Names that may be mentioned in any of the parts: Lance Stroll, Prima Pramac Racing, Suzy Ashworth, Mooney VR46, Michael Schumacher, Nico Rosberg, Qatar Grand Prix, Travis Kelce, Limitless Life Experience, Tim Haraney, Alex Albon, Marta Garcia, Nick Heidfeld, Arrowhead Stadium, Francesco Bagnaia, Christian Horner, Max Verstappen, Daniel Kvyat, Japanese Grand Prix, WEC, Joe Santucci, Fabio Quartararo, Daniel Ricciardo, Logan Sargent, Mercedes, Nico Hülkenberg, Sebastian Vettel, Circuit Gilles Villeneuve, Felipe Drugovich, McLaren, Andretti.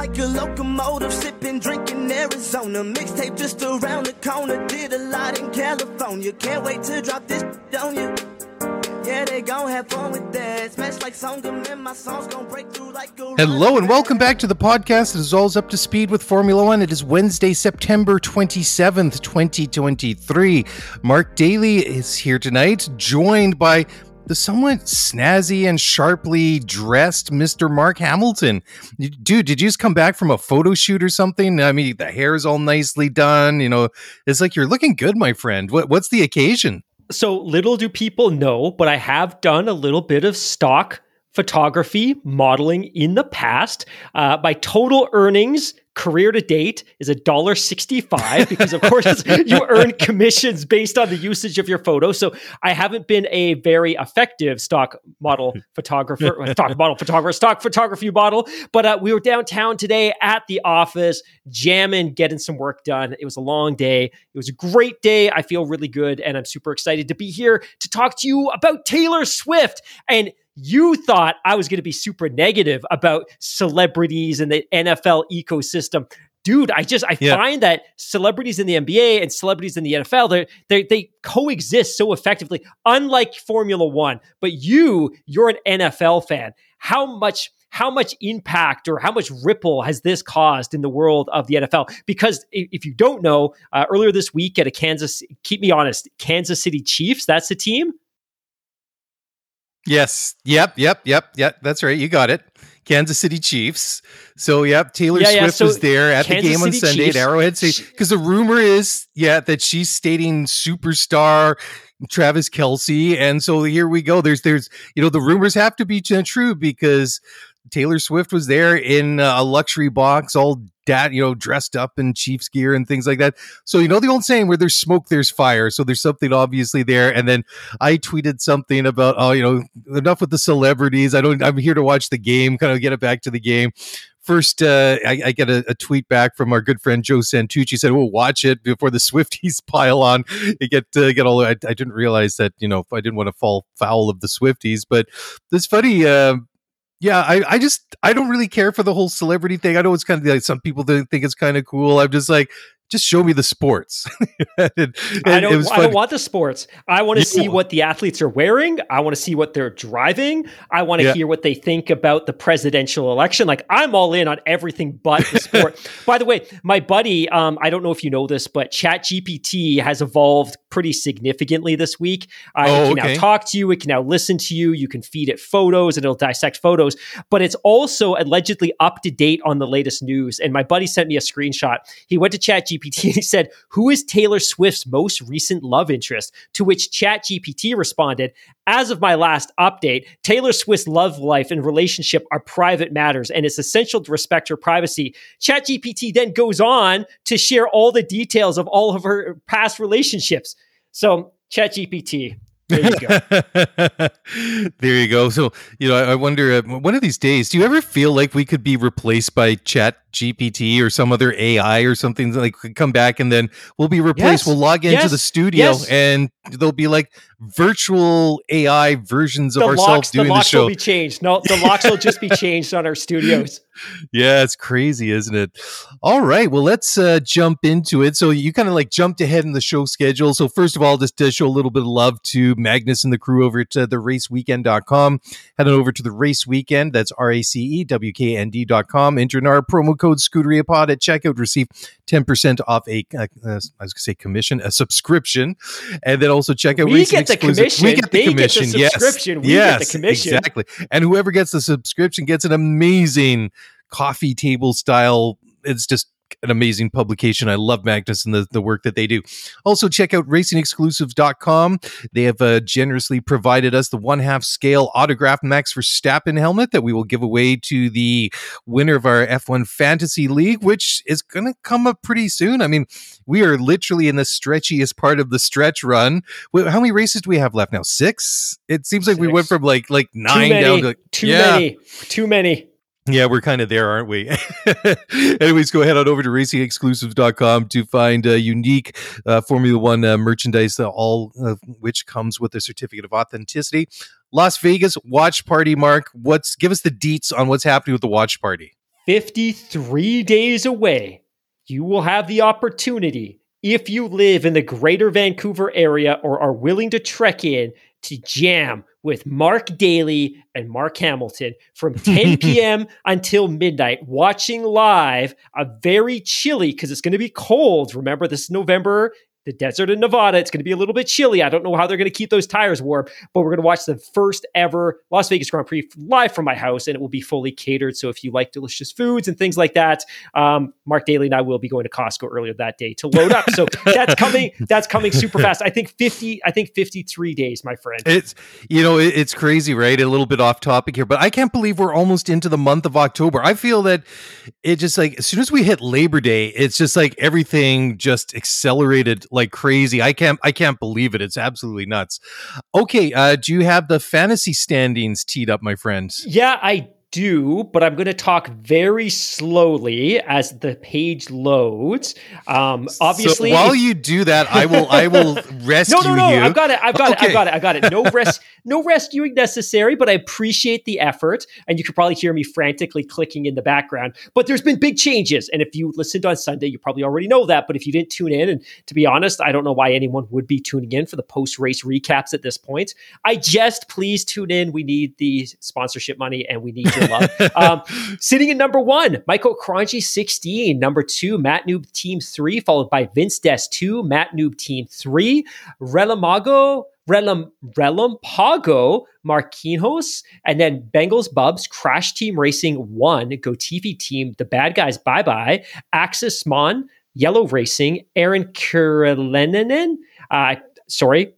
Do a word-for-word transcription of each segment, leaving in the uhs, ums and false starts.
like a locomotive, sipping, drinking Arizona. Mixtape just around the corner, did a lot in California. Can't wait to drop this, don't you? Yeah, they gon' have fun with that. Smash like song, and my song's gon' break through like a... Hello and welcome back to the podcast that is always up to speed with Formula One. It is Wednesday, September twenty-seventh, twenty twenty-three. Mark Daly is here tonight, joined by the somewhat snazzy and sharply dressed Mister Mark Hamilton. Dude, did you just come back from a photo shoot or something? I mean, the hair's all nicely done. You know, it's like you're looking good, my friend. What, what's the occasion? So little do people know, but I have done a little bit of stock photography modeling in the past. Uh, my total earnings career to date is one dollar sixty-five because, of course, you earn commissions based on the usage of your photo. So I haven't been a very effective stock model photographer, stock model photographer, stock photography model. But uh, we were downtown today at the office, jamming, getting some work done. It was a long day. It was a great day. I feel really good, and I'm super excited to be here to talk to you about Taylor Swift. And you thought I was going to be super negative about celebrities and the N F L ecosystem. Dude, I just, I yeah. find that celebrities in the N B A and celebrities in the N F L, they they coexist so effectively, unlike Formula One. But you, you're an N F L fan. How much, how much impact or how much ripple has this caused in the world of the N F L? Because if you don't know, uh, earlier this week at a Kansas, keep me honest, Kansas City Chiefs, that's the team. Yes. Yep. Yep. Yep. Yep. That's right. You got it. Kansas City Chiefs. So, yep. Taylor yeah, Swift yeah. So was there at Kansas the game on City Sunday Chiefs. At Arrowhead Stadium. Because the rumor is, yeah, that she's stating superstar Travis Kelce. And so here we go. There's, there's, you know, the rumors have to be true because Taylor Swift was there in a luxury box, all dat, you know, dressed up in Chiefs gear and things like that. So, you know, the old saying, where there's smoke, there's fire. So there's something obviously there. And then I tweeted something about, oh, you know, enough with the celebrities. I don't, I'm here to watch the game, kind of get it back to the game. First, uh, I, I get a, a tweet back from our good friend Joe Santucci. He said, "We'll watch it before the Swifties pile on." They get uh, get all. I, I didn't realize that, you know, I didn't want to fall foul of the Swifties, but it's funny. Uh, Yeah, I, I just, I don't really care for the whole celebrity thing. I know it's kind of like some people think it's kind of cool. I'm just like, just show me the sports. and, and I, don't, I don't want the sports. I want to yeah. see what the athletes are wearing. I want to see what they're driving. I want to yeah. hear what they think about the presidential election. Like, I'm all in on everything but the sport. By the way, my buddy, um, I don't know if you know this, but ChatGPT has evolved pretty significantly this week. Uh, oh, it can okay. now talk to you. It can now listen to you. You can feed it photos and it'll dissect photos. But it's also allegedly up to date on the latest news. And my buddy sent me a screenshot. He went to ChatGPT and he said, "Who is Taylor Swift's most recent love interest?" To which ChatGPT responded, "As of my last update, Taylor Swift's love life and relationship are private matters, and it's essential to respect her privacy." ChatGPT then goes on to share all the details of all of her past relationships. So, ChatGPT, there you go. There you go. So, you know, I, I wonder, uh, one of these days, do you ever feel like we could be replaced by ChatGPT or some other A I or something that, like, could come back and then we'll be replaced? Yes. We'll log into yes. the studio yes. and there'll be like virtual A I versions the of locks, ourselves doing the, locks the show. The locks will be changed. No, the locks will just be changed on our studios. Yeah, it's crazy, isn't it? All right, well, let's uh, jump into it. So you kind of like jumped ahead in the show schedule. So first of all, just to show a little bit of love to Magnus and the crew over at uh, the race weekend dot com. Head on over to the Race Weekend. That's R A C E W K N D dot com. Enter in our promo code SCuderiaPod at checkout. Receive ten percent off a, uh, uh, I was going to say commission, a subscription. And then also check out... We get the commission. We get the they commission. Get the subscription. Yes. We yes, get the commission. Exactly. And whoever gets the subscription gets an amazing... coffee table style. It's just an amazing publication. I love Magnus and the, the work that they do. Also check out racing exclusives dot com. They have uh, generously provided us the one half scale autographed Max Verstappen helmet that we will give away to the winner of our F one Fantasy League, which is going to come up pretty soon. I mean, we are literally in the stretchiest part of the stretch run. How many races do we have left now? Six? It seems like Six. We went from like, like nine many, down to like, too yeah. many, too many. Yeah, we're kind of there, aren't we? Anyways, go ahead on over to racing exclusives dot com to find uh, unique uh, Formula One uh, merchandise, uh, all of which comes with a certificate of authenticity. Las Vegas watch party, Mark. What's give us the deets on what's happening with the watch party? fifty-three days away, you will have the opportunity, if you live in the greater Vancouver area or are willing to trek in, to jam with Mark Daly and Mark Hamilton from ten p.m. until midnight, watching live a very chilly, because it's going to be cold. Remember, this is November, the desert in Nevada. It's going to be a little bit chilly. I don't know how they're going to keep those tires warm, but we're going to watch the first ever Las Vegas Grand Prix live from my house, and it will be fully catered. So if you like delicious foods and things like that, um, Mark Daly and I will be going to Costco earlier that day to load up. So that's coming, that's coming super fast. I think fifty, I think fifty-three days, my friend. It's, you know, it, it's crazy, right? A little bit off topic here, but I can't believe we're almost into the month of October. I feel that it just like, as soon as we hit Labor Day, it's just like everything just accelerated like crazy. I can't, I can't believe it. It's absolutely nuts. Okay. Uh, do you have the fantasy standings teed up, my friends? Yeah, I do, but I'm going to talk very slowly as the page loads. Um, obviously, so while you do that, I will, I will rescue you. No, no, no. You. I've got it. I've got okay. it. I've got it. I've got it. No rest, no rescuing necessary, but I appreciate the effort. And you could probably hear me frantically clicking in the background, but there's been big changes. And if you listened on Sunday, you probably already know that, but if you didn't tune in, and to be honest, I don't know why anyone would be tuning in for the post-race recaps at this point. I just please tune in. We need the sponsorship money and we need to love. Um, sitting in number one, Michael Cronje, sixteen. Number two, Matt Noob Team three, followed by Vince Des two, Matt Noob Team three, Relamago, Relam, Relampago, Marquinhos, and then Bengals Bubs, Crash Team Racing one, Gotifi Team, The Bad Guys, Bye Bye, Axis Mon, Yellow Racing, Aaron Kurileninen, uh, sorry,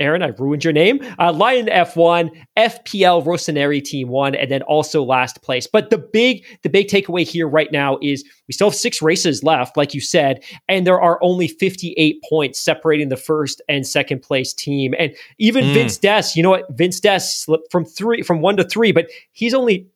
Aaron, I ruined your name. Uh, Lion F one, F P L Rossoneri Team one, and then also last place. But the big, the big takeaway here right now is we still have six races left, like you said, and there are only fifty-eight points separating the first and second place team. And even mm. Vince Des, you know what? Vince Des slipped from three, from one to three, but he's only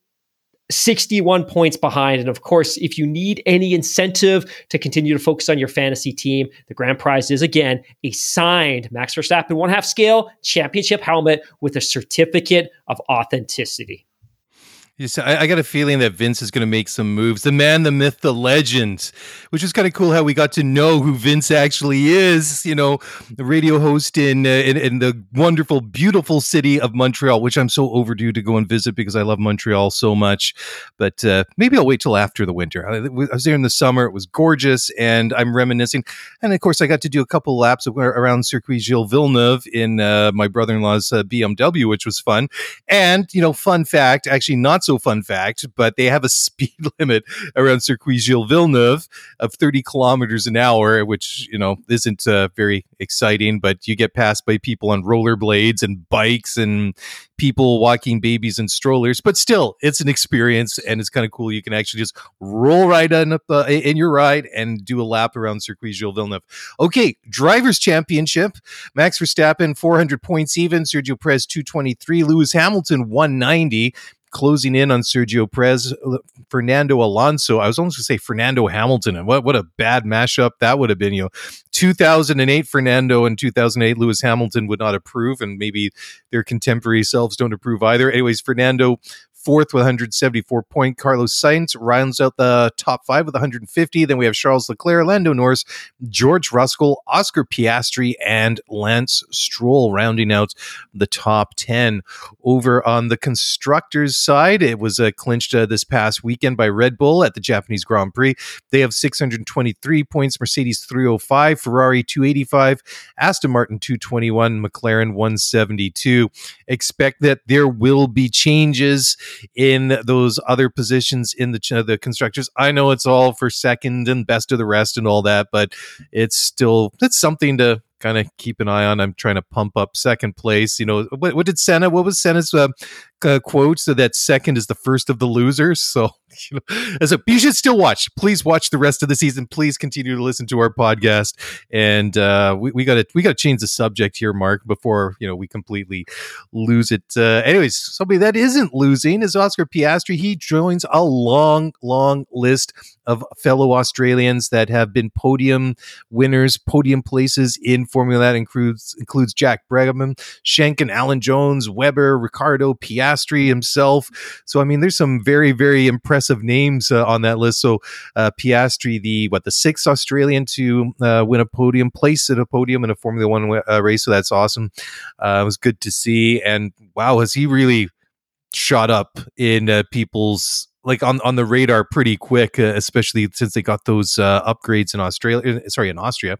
sixty-one points behind. And of course, if you need any incentive to continue to focus on your fantasy team, the grand prize is again a signed Max Verstappen one half scale championship helmet with a certificate of authenticity. I got a feeling that Vince is going to make some moves. The man, the myth, the legend, which is kind of cool how we got to know who Vince actually is, you know, the radio host in, uh, in, in the wonderful, beautiful city of Montreal, which I'm so overdue to go and visit because I love Montreal so much. But uh, maybe I'll wait till after the winter. I, I was there in the summer. It was gorgeous. And I'm reminiscing. And of course, I got to do a couple laps around Circuit Gilles Villeneuve in uh, my brother-in-law's uh, B M W, which was fun. And, you know, fun fact, actually not so fun fact, but they have a speed limit around Circuit Gilles Villeneuve of thirty kilometers an hour, which, you know, isn't uh, very exciting, but you get passed by people on rollerblades and bikes and people walking babies in strollers, but still it's an experience and it's kind of cool. You can actually just roll right on up uh, in your ride and do a lap around Circuit Gilles Villeneuve. Okay. Drivers' Championship, Max Verstappen, four hundred points even, Sergio Perez, two twenty-three, Lewis Hamilton, one ninety, closing in on Sergio Perez, Fernando Alonso. I was almost going to say Fernando Hamilton. And what, what a bad mashup that would have been. You know, two thousand eight Fernando and two thousand eight Lewis Hamilton would not approve. And maybe their contemporary selves don't approve either. Anyways, Fernando fourth with one hundred seventy-four point. Carlos Sainz rounds out the top five with one hundred fifty. Then we have Charles Leclerc, Lando Norris, George Russell, Oscar Piastri, and Lance Stroll rounding out the top ten. Over on the constructors' side, it was uh, clinched uh, this past weekend by Red Bull at the Japanese Grand Prix. They have six hundred twenty-three points, Mercedes three oh five, Ferrari two eighty-five, Aston Martin two twenty-one, McLaren one seventy-two. Expect that there will be changes in those other positions in the ch- the constructors. I know it's all for second and best of the rest and all that, but it's still it's something to kind of keep an eye on. I'm trying to pump up second place. You know, what, what did Senna? What was Senna's uh, uh, quote? So that second is the first of the losers. So, you know, as a, you should still watch. Please watch the rest of the season. Please continue to listen to our podcast. And uh, we, we got to we got to change the subject here, Mark, before you know we completely lose it. Uh, anyways, somebody that isn't losing is Oscar Piastri. He joins a long, long list of fellow Australians that have been podium winners, podium places in formula that includes includes Jack Brabham, Schenk, and Alan Jones, Weber, Ricardo, Piastri himself. So I mean, there's some very, very impressive names uh, on that list. So uh, Piastri, the what the sixth Australian to uh, win a podium, place at a podium in a Formula One uh, race. So that's awesome. Uh, it was good to see, and wow, has he really shot up in uh, people's like on, on the radar pretty quick, uh, especially since they got those uh, upgrades in Australia, sorry, in Austria.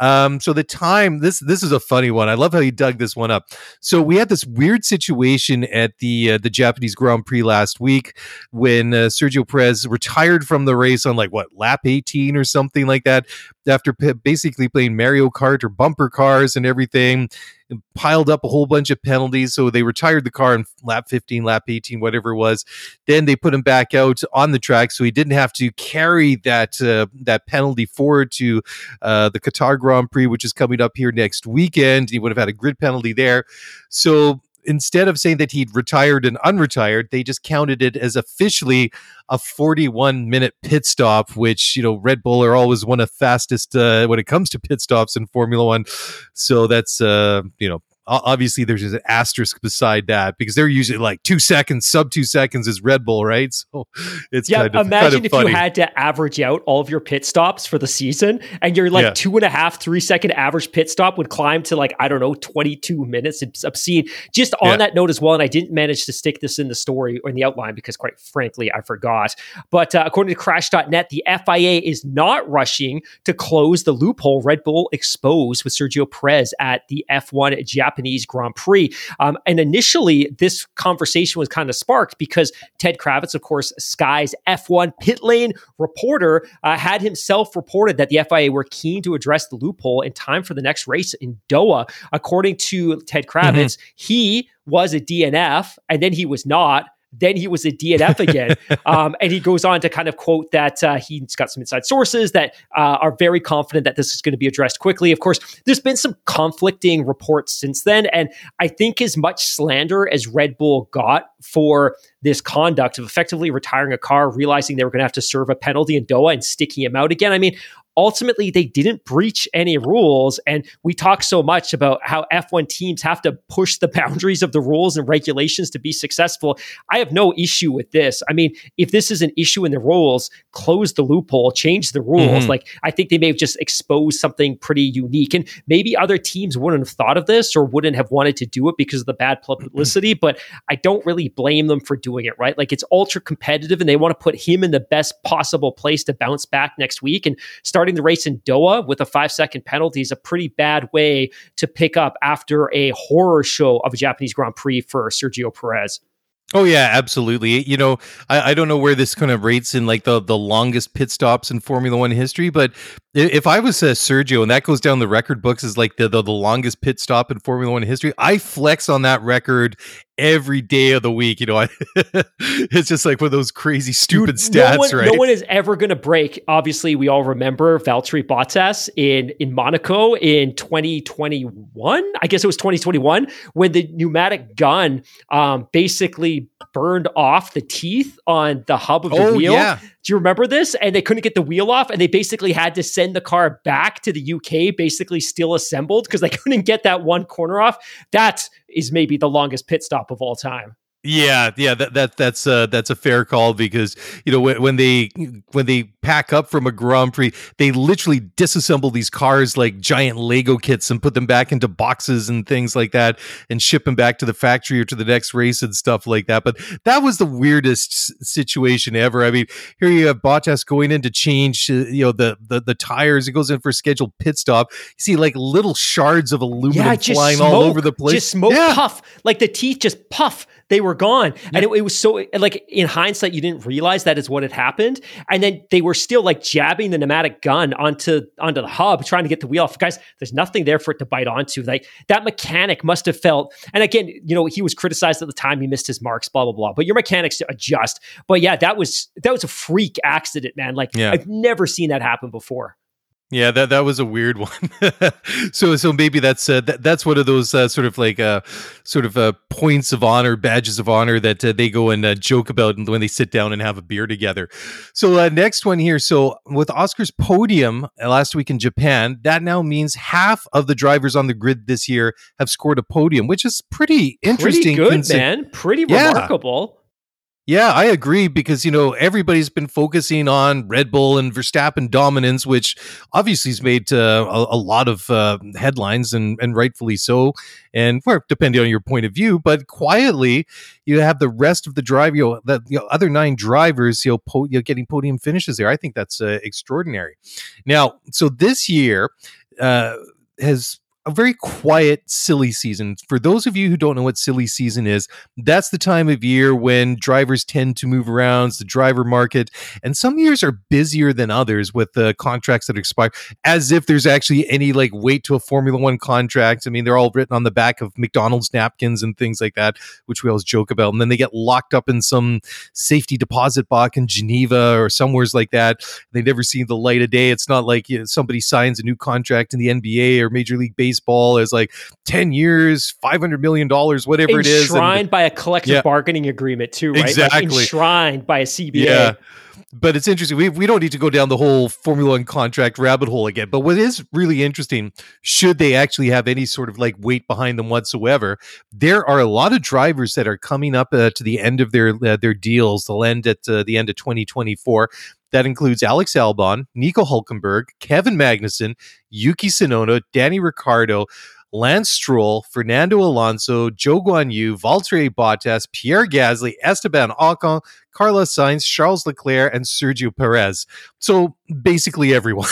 Um, so the time, this this is a funny one. I love how you dug this one up. So we had this weird situation at the uh, the Japanese Grand Prix last week when uh, Sergio Perez retired from the race on like what lap eighteen or something like that, after p- basically playing Mario Kart or bumper cars and everything. Piled up a whole bunch of penalties, so they retired the car in lap fifteen, lap eighteen, whatever it was. Then they put him back out on the track, so he didn't have to carry that uh, that penalty forward to uh, the Qatar Grand Prix, which is coming up here next weekend. He would have had a grid penalty there. So instead of saying that he'd retired and unretired, they just counted it as officially a forty-one minute pit stop, which, you know, Red Bull are always one of the fastest uh, when it comes to pit stops in Formula One. So that's, uh, you know, obviously there's an asterisk beside that because they're usually like two seconds, sub two seconds is Red Bull, right? So it's yeah, kind of imagine kind of if funny. You had to average out all of your pit stops for the season and your like yeah. two and a half, three second average pit stop would climb to like, I don't know, twenty-two minutes. It's obscene. Just on yeah. that note as well, and I didn't manage to stick this in the story or in the outline because quite frankly, I forgot. But uh, according to crash dot net, the F I A is not rushing to close the loophole Red Bull exposed with Sergio Perez at the F one Japanese Japanese Grand Prix. Um, and initially, this conversation was kind of sparked because Ted Kravitz, of course, Sky's F one pit lane reporter, uh, had himself reported that the F I A were keen to address the loophole in time for the next race in Doha. According to Ted Kravitz, mm-hmm. he was a D N F and then he was not. Then he was a D N F again. um, and he goes on to kind of quote that uh, he's got some inside sources that uh, are very confident that this is going to be addressed quickly. Of course, there's been some conflicting reports since then. And I think as much slander as Red Bull got for this conduct of effectively retiring a car, realizing they were going to have to serve a penalty in Doha and sticking him out again. I mean, ultimately, they didn't breach any rules. And we talk so much about how F one teams have to push the boundaries of the rules and regulations to be successful. I have no issue with this. I mean, if this is an issue in the rules, close the loophole, change the rules. Mm-hmm. Like, I think they may have just exposed something pretty unique. And maybe other teams wouldn't have thought of this or wouldn't have wanted to do it because of the bad publicity. Mm-hmm. But I don't really blame them for doing it, right? Like, it's ultra competitive and they want to put him in the best possible place to bounce back next week and start. Starting the race in Doha with a five-second penalty is a pretty bad way to pick up after a horror show of a Japanese Grand Prix for Sergio Perez. Oh, yeah, absolutely. You know, I, I don't know where this kind of rates in like the, the longest pit stops in Formula One history, but if I was uh, Sergio, and that goes down the record books as like the, the, the longest pit stop in Formula One history, I flex on that record every day of the week. You know, I, it's just like one of those crazy, stupid Dude, stats, no one, right? No one is ever going to break. Obviously, we all remember Valtteri Bottas in, in Monaco in twenty twenty-one. I guess it was twenty twenty-one when the pneumatic gun um, basically burned off the teeth on the hub of the oh, wheel. Yeah. Do you remember this? And they couldn't get the wheel off and they basically had to send the car back to the U K, basically still assembled because they couldn't get that one corner off. That is maybe the longest pit stop of all time. Yeah, yeah, that that that's uh that's a fair call because you know when, when they when they pack up from a Grand Prix, they literally disassemble these cars like giant Lego kits and put them back into boxes and things like that and ship them back to the factory or to the next race and stuff like that. But that was the weirdest situation ever. I mean, here you have Bottas going in to change uh, you know the, the the tires. He goes in for a scheduled pit stop. You see like little shards of aluminum yeah, flying smoke, all over the place. Just smoke yeah. puff, like the teeth just puff. They were gone. And it, it was so, like, in hindsight, you didn't realize that is what had happened. And then they were still, like, jabbing the pneumatic gun onto onto the hub, trying to get the wheel off. Guys, there's nothing there for it to bite onto. Like, that mechanic must have felt, and again, you know, he was criticized at the time, he missed his marks, blah, blah, blah. But your mechanics adjust. But yeah, that was that was a freak accident, man. Like, yeah. I've never seen that happen before. Yeah, that, that was a weird one. so so maybe that's uh, that, that's one of those uh, sort of like uh, sort of uh, points of honor, badges of honor that uh, they go and uh, joke about when they sit down and have a beer together. So uh, next one here. So with Oscar's podium last week in Japan, that now means half of the drivers on the grid this year have scored a podium, which is pretty interesting. Pretty good, consi- man. Pretty yeah. remarkable. Yeah, I agree, because, you know, everybody's been focusing on Red Bull and Verstappen dominance, which obviously has made uh, a, a lot of uh, headlines, and, and rightfully so, and well, depending on your point of view. But quietly, you have the rest of the drive, you know, the you know, other nine drivers, you know, po- you know, getting podium finishes there. I think that's uh, extraordinary. Now, so this year uh, has... a very quiet, silly season. For those of you who don't know what silly season is, that's the time of year when drivers tend to move around. It's the driver market. And some years are busier than others with uh, contracts that expire, as if there's actually any like weight to a Formula One contract. I mean, they're all written on the back of McDonald's napkins and things like that, which we always joke about. And then they get locked up in some safety deposit box in Geneva or somewheres like that. They never see the light of day. It's not like, you know, somebody signs a new contract in the N B A or Major League Baseball. Baseball is like ten years, five hundred million dollars, whatever it is. Enshrined by a collective yeah. bargaining agreement too, right? Exactly. Like enshrined by a C B A. Yeah. But it's interesting. We we don't need to go down the whole Formula One contract rabbit hole again. But what is really interesting, should they actually have any sort of like weight behind them whatsoever, there are a lot of drivers that are coming up uh, to the end of their uh, their deals. They'll end at uh, the end of twenty twenty-four. That includes Alex Albon, Nico Hülkenberg, Kevin Magnussen, Yuki Tsunoda, Danny Ricciardo, Lance Stroll, Fernando Alonso, Zhou Guan Yu, Valtteri Bottas, Pierre Gasly, Esteban Ocon, Carlos Sainz, Charles Leclerc, and Sergio Perez. So basically everyone.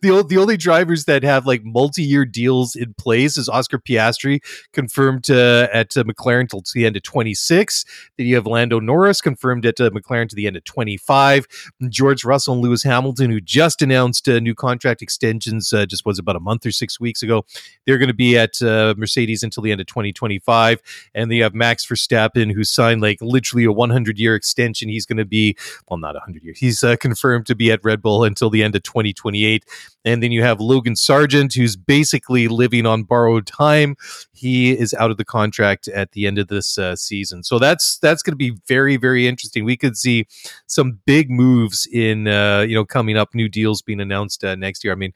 the, old, the only drivers that have like multi-year deals in place is Oscar Piastri, confirmed uh, at uh, McLaren till the end of twenty-six. Then you have Lando Norris, confirmed at uh, McLaren to the end of twenty-five. George Russell and Lewis Hamilton, who just announced uh, new contract extensions, uh, just was about a month or six weeks ago. They're going to be at uh, Mercedes until the end of twenty twenty-five. And they have Max Verstappen, who signed like literally a hundred-year extension. He's going to be, well, not one hundred years. He's uh, confirmed to be at Red Bull until the end of twenty twenty-eight. And then you have Logan Sargent, who's basically living on borrowed time. He is out of the contract at the end of this uh, season. So that's that's going to be very, very interesting. We could see some big moves in, uh, you know, coming up, new deals being announced uh, next year. I mean,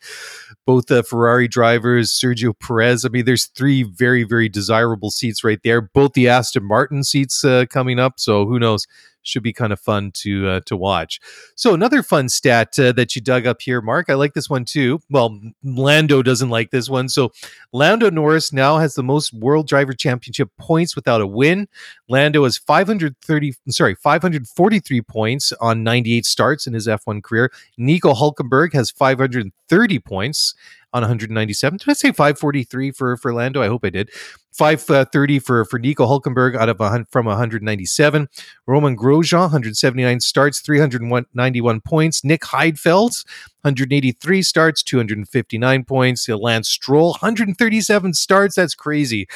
both the uh, Ferrari drivers, Sergio Perez, I mean, there's three very, very desirable seats right there. Both the Aston Martin seats uh, coming up. So who knows? Should be kind of fun to uh, to watch. So another fun stat uh, that you dug up here, Mark. I like this one too. Well, Lando doesn't like this one. So Lando Norris now has the most World Driver Championship points without a win. Lando has five hundred thirty, sorry, five hundred forty-three points on ninety-eight starts in his F one career. Nico Hülkenberg has five hundred thirty points on one hundred ninety-seven. Did I say five forty-three for, for Lando? I hope I did. five thirty for, for Nico Hülkenberg out of one hundred, from one hundred ninety-seven. Roman Grosjean, one hundred seventy-nine starts, three hundred ninety-one points. Nick Heidfeld, one hundred eighty-three starts, two hundred fifty-nine points. Lance Stroll, one hundred thirty-seven starts. That's crazy.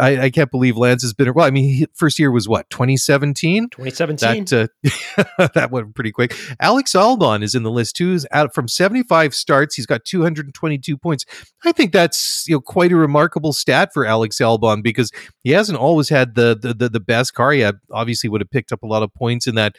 I, I can't believe Lance has been, well, I mean, his first year was what, twenty seventeen? twenty seventeen. That, uh, that went pretty quick. Alex Albon is in the list too. He's out from seventy-five starts. He's got two hundred twenty-two points. I think that's, you know, quite a remarkable stat for Alex Albon, because he hasn't always had the, the, the, the best car. He obviously would have picked up a lot of points in that.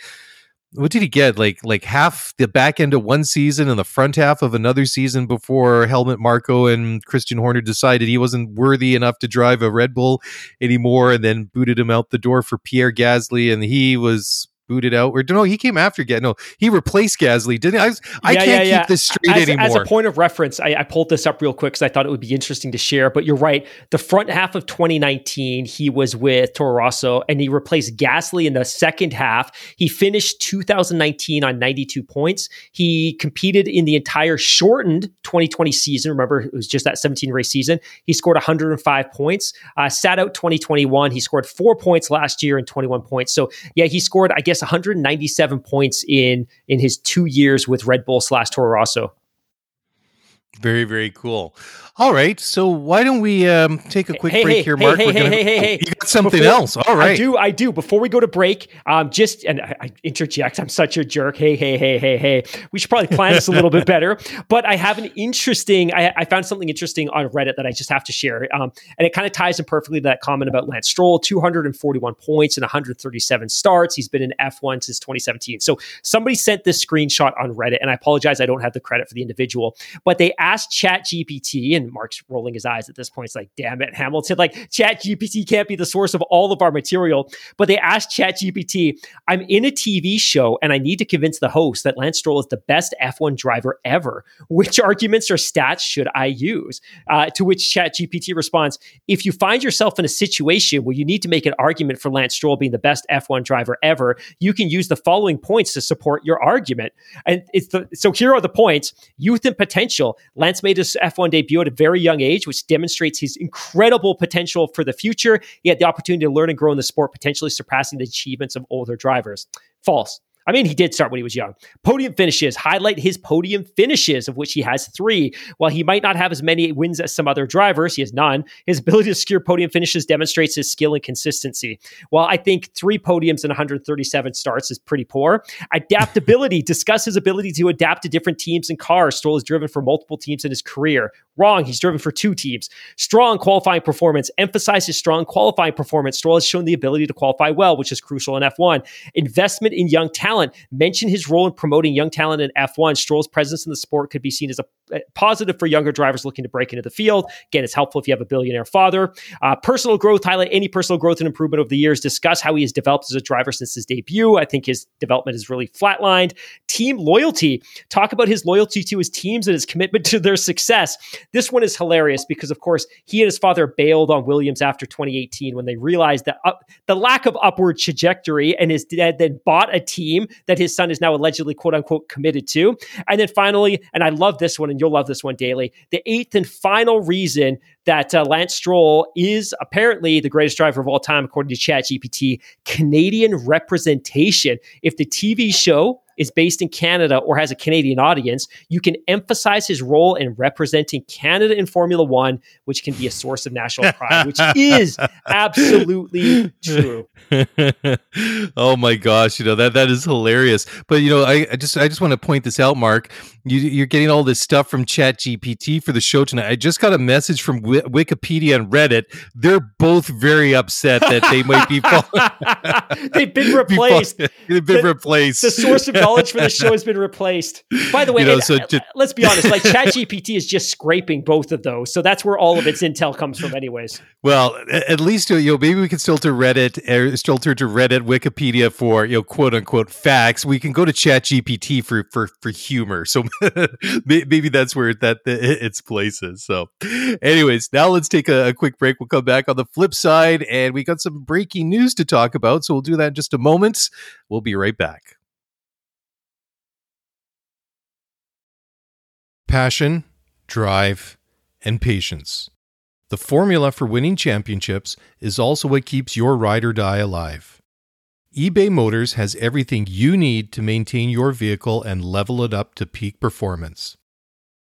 What did he get? Like like half the back end of one season and the front half of another season before Helmut Marko and Christian Horner decided he wasn't worthy enough to drive a Red Bull anymore, and then booted him out the door for Pierre Gasly, and he was booted out. Or no, he came after Gasly. No, he replaced Gasly, didn't he? I, was, I yeah, can't yeah, yeah. keep this straight as, anymore. As a point of reference, I, I pulled this up real quick because I thought it would be interesting to share, but you're right. The front half of twenty nineteen, he was with Toro Rosso, and he replaced Gasly in the second half. He finished two thousand nineteen on ninety-two points. He competed in the entire shortened twenty twenty season. Remember, it was just that seventeen race season. He scored one hundred five points. Uh, sat out twenty twenty-one. He scored four points last year and twenty-one points. So yeah, he scored, I guess, one hundred ninety-seven points in in his two years with Red Bull slash Toro Rosso. Very, very cool. All right. So why don't we um, take a quick hey, break hey, here, Mark? Hey, We're hey, gonna, hey, hey, hey. You got something Before, else. All right. I do. I do. Before we go to break, um, just, and I, I interject, I'm such a jerk. Hey, hey, hey, hey, hey. We should probably plan this a little bit better. But I have an interesting, I, I found something interesting on Reddit that I just have to share. Um, and it kind of ties in perfectly to that comment about Lance Stroll, two hundred forty-one points and one hundred thirty-seven starts. He's been in F one since twenty seventeen. So somebody sent this screenshot on Reddit, and I apologize, I don't have the credit for the individual, but they asked ChatGPT, and Mark's rolling his eyes at this point. It's like, damn it, Hamilton, like ChatGPT can't be the source of all of our material. But they asked ChatGPT, I'm in a T V show and I need to convince the host that Lance Stroll is the best F one driver ever. Which arguments or stats should I use? Uh, to which ChatGPT responds, if you find yourself in a situation where you need to make an argument for Lance Stroll being the best F one driver ever, you can use the following points to support your argument. And it's the, so here are the points. Youth and potential. Lance made his F one debut at a very young age, which demonstrates his incredible potential for the future. He had the opportunity to learn and grow in the sport, potentially surpassing the achievements of older drivers. False. I mean, he did start when he was young. Podium finishes. Highlight his podium finishes, of which he has three. While he might not have as many wins as some other drivers, he has none. His ability to secure podium finishes demonstrates his skill and consistency. While I think three podiums and one hundred thirty-seven starts is pretty poor. Adaptability. Discuss his ability to adapt to different teams and cars. Stroll has driven for multiple teams in his career. Wrong. He's driven for two teams. Strong qualifying performance. Emphasize his strong qualifying performance. Stroll has shown the ability to qualify well, which is crucial in F one. Investment in young talent. Mention his role in promoting young talent in F one. Stroll's presence in the sport could be seen as a positive for younger drivers looking to break into the field. Again, it's helpful if you have a billionaire father. Uh, personal growth. Highlight any personal growth and improvement over the years. Discuss how he has developed as a driver since his debut. I think his development is really flatlined. Team loyalty. Talk about his loyalty to his teams and his commitment to their success. This one is hilarious because, of course, he and his father bailed on Williams after twenty eighteen when they realized that up, the lack of upward trajectory, and his dad then bought a team that his son is now allegedly, quote unquote, committed to. And then finally, and I love this one, and you'll love this one, Daily, the eighth and final reason that uh, Lance Stroll is apparently the greatest driver of all time, according to ChatGPT, Canadian representation. If the T V show is based in Canada or has a Canadian audience, you can emphasize his role in representing Canada in Formula One, which can be a source of national pride, which is absolutely true. Oh my gosh, you know, that that is hilarious. But you know, I, I just I just want to point this out, Mark. You, you're getting all this stuff from ChatGPT for the show tonight. I just got a message from w- Wikipedia and Reddit. They're both very upset that they might be falling. They've been replaced. They've been the, replaced. The source of knowledge for the show has been replaced. By the way, you know, so just, let's be honest, like ChatGPT is just scraping both of those. So that's where all of its intel comes from anyways. Well, at least, you know, maybe we can still to Reddit, or still to Reddit, Wikipedia for, you know, quote unquote facts. We can go to ChatGPT for, for, for humor. So maybe that's where that its place is. So anyways, now let's take a, a quick break. We'll come back on the flip side and we got some breaking news to talk about. So we'll do that in just a moment. We'll be right back. Passion, drive, and patience. The formula for winning championships is also what keeps your ride or die alive. eBay Motors has everything you need to maintain your vehicle and level it up to peak performance.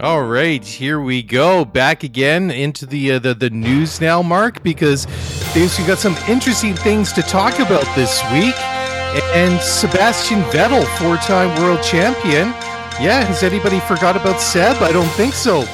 All right, here we go. Back again into the uh, the, the news now, Mark, because we've got some interesting things to talk about this week. And Sebastian Vettel, four-time world champion. Yeah, has anybody forgot about Seb? I don't think so.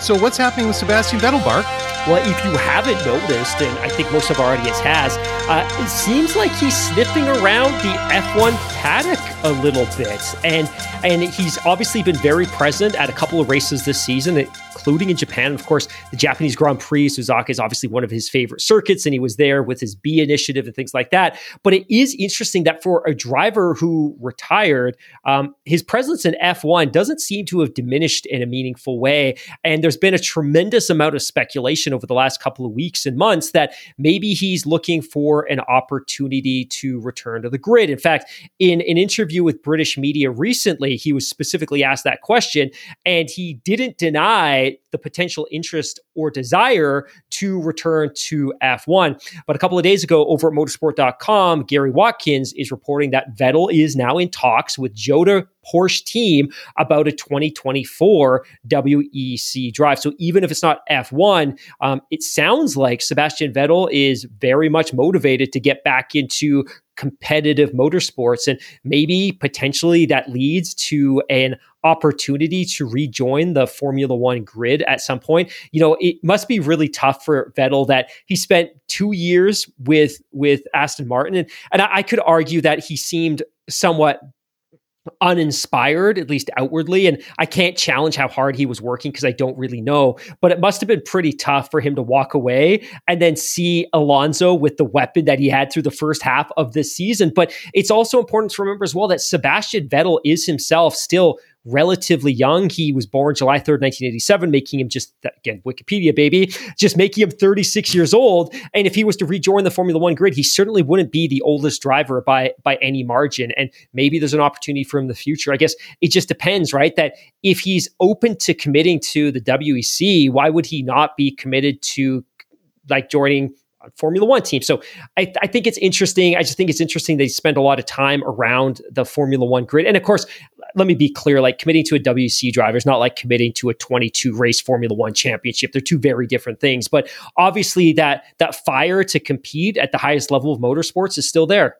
So what's happening with Sebastian Vettel, Mark? Well, if you haven't noticed, and I think most of our audience has, uh, it seems like he's sniffing around the F one paddock a little bit. And and he's obviously been very present at a couple of races this season, including in Japan. Of course, the Japanese Grand Prix, Suzuka is obviously one of his favorite circuits, and he was there with his B initiative and things like that. But it is interesting that for a driver who retired, um, his presence in F one doesn't seem to have diminished in a meaningful way. And there's been a tremendous amount of speculation over the last couple of weeks and months that maybe he's looking for an opportunity to return to the grid. In fact, in an interview with British media recently, he was specifically asked that question, and he didn't deny the potential interest or desire to return to F one. But a couple of days ago, over at motorsport dot com, Gary Watkins is reporting that Vettel is now in talks with Jota Porsche team about a twenty twenty-four W E C drive. So even if it's not F one, um, it sounds like Sebastian Vettel is very much motivated to get back into competitive motorsports, and maybe potentially that leads to an opportunity to rejoin the Formula One grid at some point. You know, it must be really tough for Vettel that he spent two years with with Aston Martin, and, and I, I could argue that he seemed somewhat uninspired, at least outwardly. And I can't challenge how hard he was working because I don't really know, but it must have been pretty tough for him to walk away and then see Alonso with the weapon that he had through the first half of this season. But it's also important to remember as well that Sebastian Vettel is himself still relatively young. He was born July third, nineteen eighty-seven, making him just, again, Wikipedia, baby, just making him thirty-six years old. And if he was to rejoin the Formula One grid, he certainly wouldn't be the oldest driver by, by any margin. And maybe there's an opportunity for him in the future. I guess it just depends, right? That if he's open to committing to the W E C, why would he not be committed to like joining Formula One team? So I, I think it's interesting. I just think it's interesting they spend a lot of time around the Formula One grid. And of course, let me be clear, like committing to a W E C driver is not like committing to a twenty-two race Formula One championship. They're two very different things. But obviously that that fire to compete at the highest level of motorsports is still there.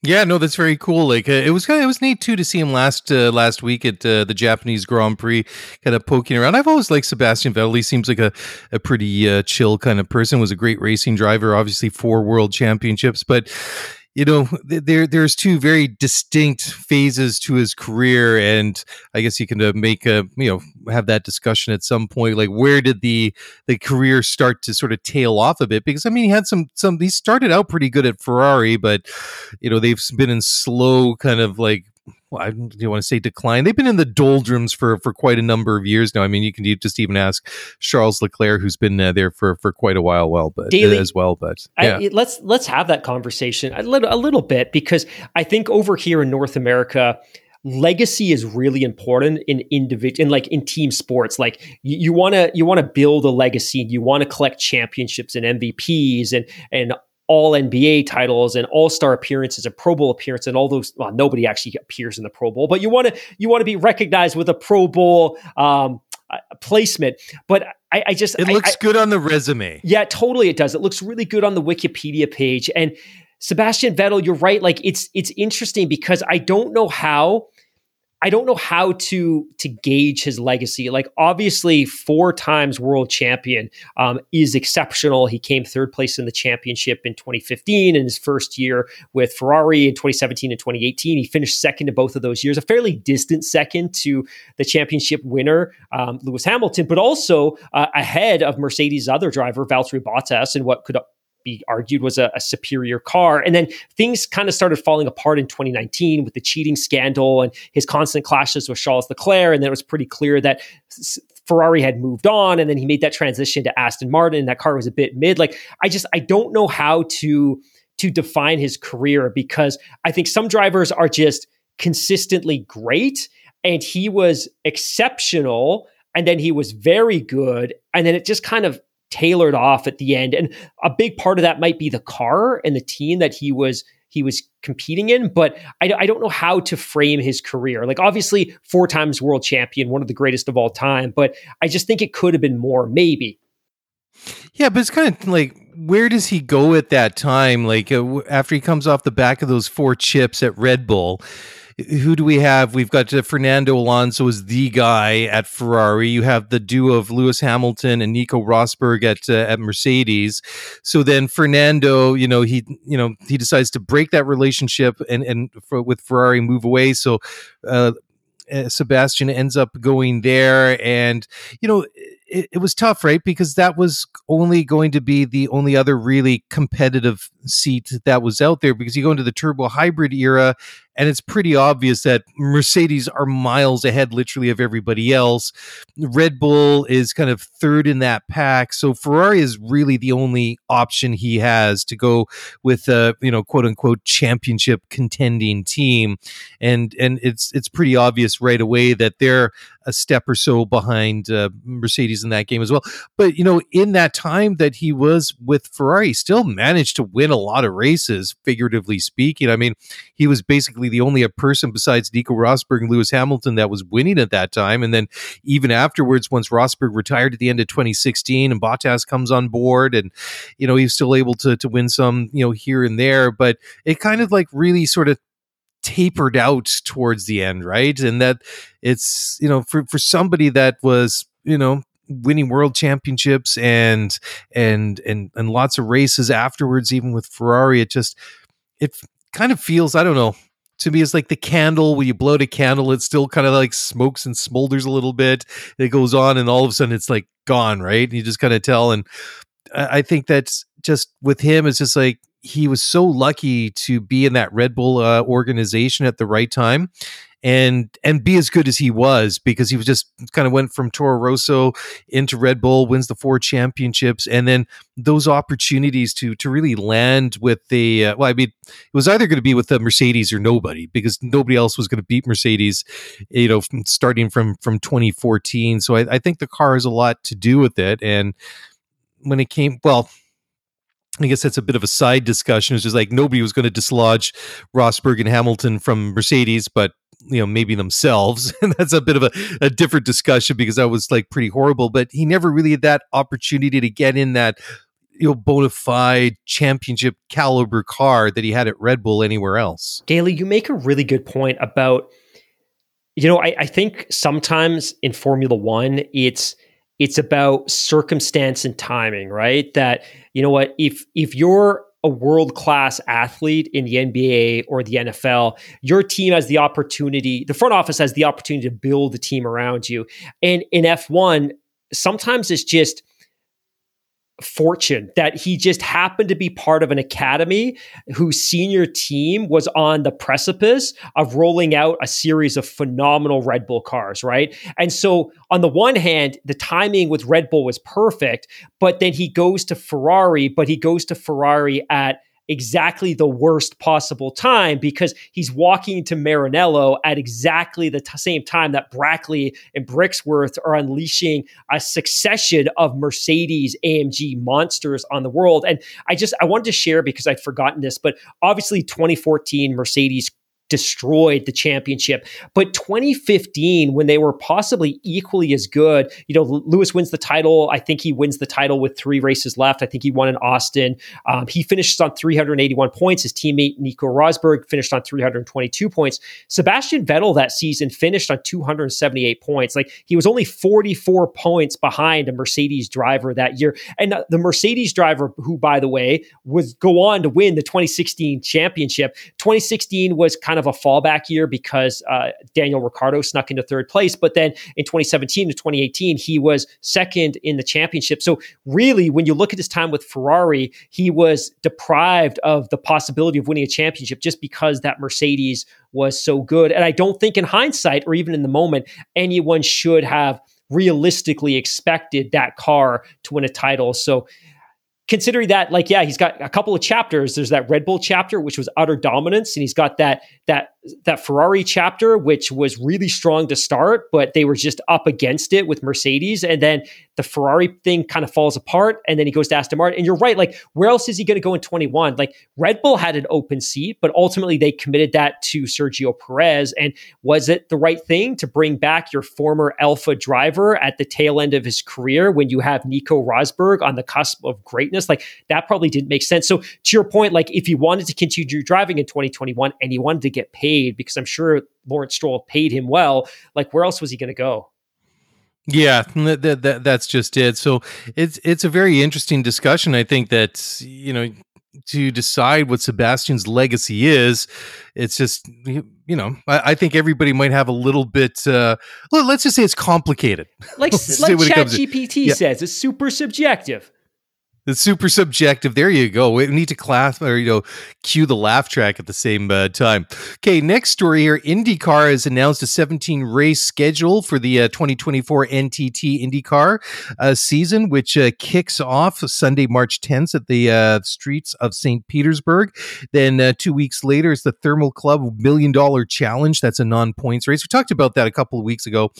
Yeah, no, that's very cool. Like uh, it was kind of, it was neat too to see him last uh, last week at uh, the Japanese Grand Prix, kind of poking around. I've always liked Sebastian Vettel. He seems like a a pretty uh, chill kind of person. Was a great racing driver, obviously four world championships, but you know, there there's two very distinct phases to his career, and I guess you can uh, make a you know have that discussion at some point. Like, where did the the career start to sort of tail off a bit? Because I mean, he had some some. He started out pretty good at Ferrari, but you know they've been in slow kind of like, well, I don't want to say decline. They've been in the doldrums for, for quite a number of years now. I mean, you can you just even ask Charles Leclerc, who's been uh, there for, for quite a while, well, but Daily, as well. But yeah. I, let's let's have that conversation a little, a little bit, because I think over here in North America, legacy is really important in individual in like in team sports. Like you, you wanna you wanna build a legacy. You want to collect championships and M V Ps and and. all N B A titles and all-star appearances and Pro Bowl appearance and all those, well, nobody actually appears in the Pro Bowl, but you want to, you want to be recognized with a Pro Bowl um, placement. But I, I just, it I, looks I, good on the resume. Yeah, totally. It does. It looks really good on the Wikipedia page. And Sebastian Vettel, you're right. Like it's, it's interesting because I don't know how, I don't know how to to gauge his legacy. Like, obviously, four times world champion um, is exceptional. He came third place in the championship in twenty fifteen in his first year with Ferrari in twenty seventeen and twenty eighteen. He finished second in both of those years, a fairly distant second to the championship winner, um, Lewis Hamilton, but also uh, ahead of Mercedes' other driver, Valtteri Bottas, in what could be argued was a, a superior car. And then things kind of started falling apart in twenty nineteen with the cheating scandal and his constant clashes with Charles Leclerc. And then it was pretty clear that S- Ferrari had moved on. And then he made that transition to Aston Martin. And that car was a bit mid. Like, I just, I don't know how to, to define his career, because I think some drivers are just consistently great. And he was exceptional. And then he was very good. And then it just kind of tailored off at the end. And a big part of that might be the car and the team that he was he was competing in, but I, I don't know how to frame his career. Like, obviously, four times world champion, one of the greatest of all time, but I just think it could have been more, maybe. Yeah, but it's kind of like, where does he go at that time? Like, uh, after he comes off the back of those four chips at Red Bull, who do we have? We've got uh, Fernando Alonso is the guy at Ferrari. You have the duo of Lewis Hamilton and Nico Rosberg at uh, at Mercedes. So then Fernando, you know, he you know he decides to break that relationship and and for, with Ferrari, move away. So uh, Sebastian ends up going there, and you know. It, it was tough, right? Because that was only going to be the only other really competitive seat that was out there, because you go into the turbo hybrid era and it's pretty obvious that Mercedes are miles ahead literally of everybody else. Red Bull is kind of third in that pack. So Ferrari is really the only option he has to go with a, you know, quote unquote championship contending team. And, and it's, it's pretty obvious right away that they're a step or so behind uh, Mercedes in that game as well. But, you know, in that time that he was with Ferrari, still managed to win a lot of races, figuratively speaking. I mean, he was basically the only person besides Nico Rosberg and Lewis Hamilton that was winning at that time. And then even afterwards, once Rosberg retired at the end of twenty sixteen and Bottas comes on board, and, you know, he was still able to, to win some, you know, here and there. But it kind of like really sort of tapered out towards the end, right? And that it's, you know, for, for somebody that was, you know, winning world championships and, and, and, and lots of races afterwards, even with Ferrari, it just, it kind of feels, I don't know, to me, it's like the candle. When you blow out a candle, it still kind of like smokes and smolders a little bit. It goes on and all of a sudden it's like gone, right? And you just kind of tell. And I, I think that's just with him, it's just like, he was so lucky to be in that Red Bull uh, organization at the right time and and be as good as he was, because he was just kind of went from Toro Rosso into Red Bull, wins the four championships, and then those opportunities to to really land with the uh, well, I mean, it was either going to be with the Mercedes or nobody, because nobody else was going to beat Mercedes, you know, from, starting from from twenty fourteen. So I, I think the car has a lot to do with it. And when it came, well, I guess that's a bit of a side discussion. It's just like nobody was going to dislodge Rosberg and Hamilton from Mercedes, but, you know, maybe themselves. And that's a bit of a, a different discussion, because that was like pretty horrible. But he never really had that opportunity to get in that, you know, bona fide championship caliber car that he had at Red Bull anywhere else. Daly, you make a really good point about, you know, I, I think sometimes in Formula One, it's, It's about circumstance and timing, right? That, you know what, if if you're a world-class athlete in the N B A or the N F L, your team has the opportunity, the front office has the opportunity to build a team around you. And in F one, sometimes it's just fortune that he just happened to be part of an academy whose senior team was on the precipice of rolling out a series of phenomenal Red Bull cars, right? And so on the one hand, the timing with Red Bull was perfect, but then he goes to Ferrari, but he goes to Ferrari at exactly the worst possible time, because he's walking into Maranello at exactly the t- same time that Brackley and Brixworth are unleashing a succession of Mercedes A M G monsters on the world. And I just, I wanted to share, because I'd forgotten this, but obviously twenty fourteen Mercedes destroyed the championship. But twenty fifteen, when they were possibly equally as good, you know, Lewis wins the title. I think he wins the title with three races left. I think he won in Austin. Um, he finishes on three hundred eighty-one points. His teammate, Nico Rosberg, finished on three hundred twenty-two points. Sebastian Vettel that season finished on two hundred seventy-eight points. Like, he was only forty-four points behind a Mercedes driver that year. And the Mercedes driver, who, by the way, was go on to win the twenty sixteen championship. twenty sixteen was kind of of a fallback year, because uh, Daniel Ricciardo snuck into third place. But then in twenty seventeen to twenty eighteen, he was second in the championship. So really, when you look at his time with Ferrari, he was deprived of the possibility of winning a championship just because that Mercedes was so good. And I don't think in hindsight, or even in the moment, anyone should have realistically expected that car to win a title. So considering that, like, yeah, he's got a couple of chapters. There's that Red Bull chapter, which was utter dominance. And he's got that that that Ferrari chapter, which was really strong to start, but they were just up against it with Mercedes. And then The Ferrari thing kind of falls apart, and then he goes to Aston Martin. And you're right, like, where else is he going to go in twenty-one? Like, Red Bull had an open seat, but ultimately they committed that to Sergio Perez. And was it the right thing to bring back your former alpha driver at the tail end of his career when you have Nico Rosberg on the cusp of greatness? Like, that probably didn't make sense. So to your point, like, if he wanted to continue driving in twenty twenty-one and he wanted to get paid, because I'm sure Lawrence Stroll paid him well, like, where else was he going to go? Yeah, that, that that's just it. So it's it's a very interesting discussion. I think that, you know, to decide what Sebastian's legacy is, it's just, you know, I, I think everybody might have a little bit, uh, let's just say it's complicated. Like, like ChatGPT yeah. says, it's super subjective. It's super subjective. There you go. We need to class or, you know, cue the laugh track at the same uh, time. Okay, next story here. IndyCar has announced a seventeen race schedule for the uh, twenty twenty-four N T T IndyCar uh, season, which uh, kicks off Sunday, March tenth at the uh, streets of Saint Petersburg. Then uh, two weeks later, it's the Thermal Club Million Dollar Challenge. That's a non-points race. We talked about that a couple of weeks ago.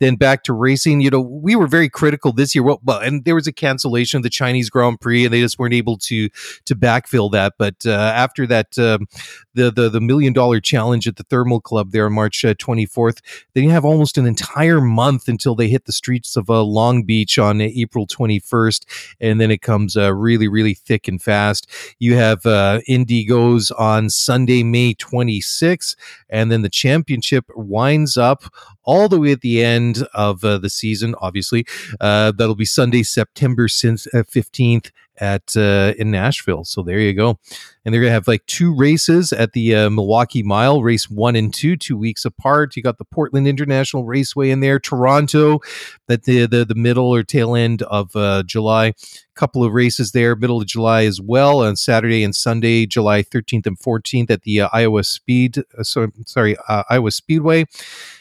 Then back to racing. You know, we were very critical this year. Well, and there was a cancellation of the Chinese Grand Prix, and they just weren't able to to backfill that. But uh, after that, um, the the the million dollar challenge at the Thermal Club there on March twenty-fourth, then you have almost an entire month until they hit the streets of uh, Long Beach on April twenty-first, and then it comes uh, really really thick and fast. You have uh, Indy goes on Sunday, May twenty-sixth, and then the championship winds up all the way at the end of uh, the season. Obviously, uh, that'll be Sunday, September fifteenth. At uh, in Nashville. So there you go. And they're going to have like two races at the uh, Milwaukee Mile, race one and two, two weeks apart. You got the Portland International Raceway in there, Toronto, that the, the the middle or tail end of uh, July. Couple of races there, middle of July as well, on Saturday and Sunday, July thirteenth and fourteenth at the uh, Iowa Speed, uh, sorry, sorry uh, Iowa Speedway,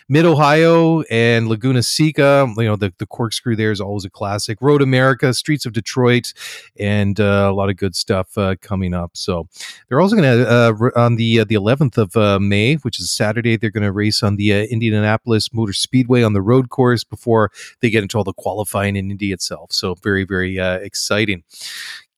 Mid Ohio and Laguna Seca. You know, the the corkscrew there is always a classic. Road America, Streets of Detroit, and uh, a lot of good stuff uh, coming up. So they're also going to uh, on the uh, the eleventh of uh, May, which is Saturday, they're going to race on the uh, Indianapolis Motor Speedway on the road course before they get into all the qualifying in Indy itself. So very very uh, exciting. Exciting.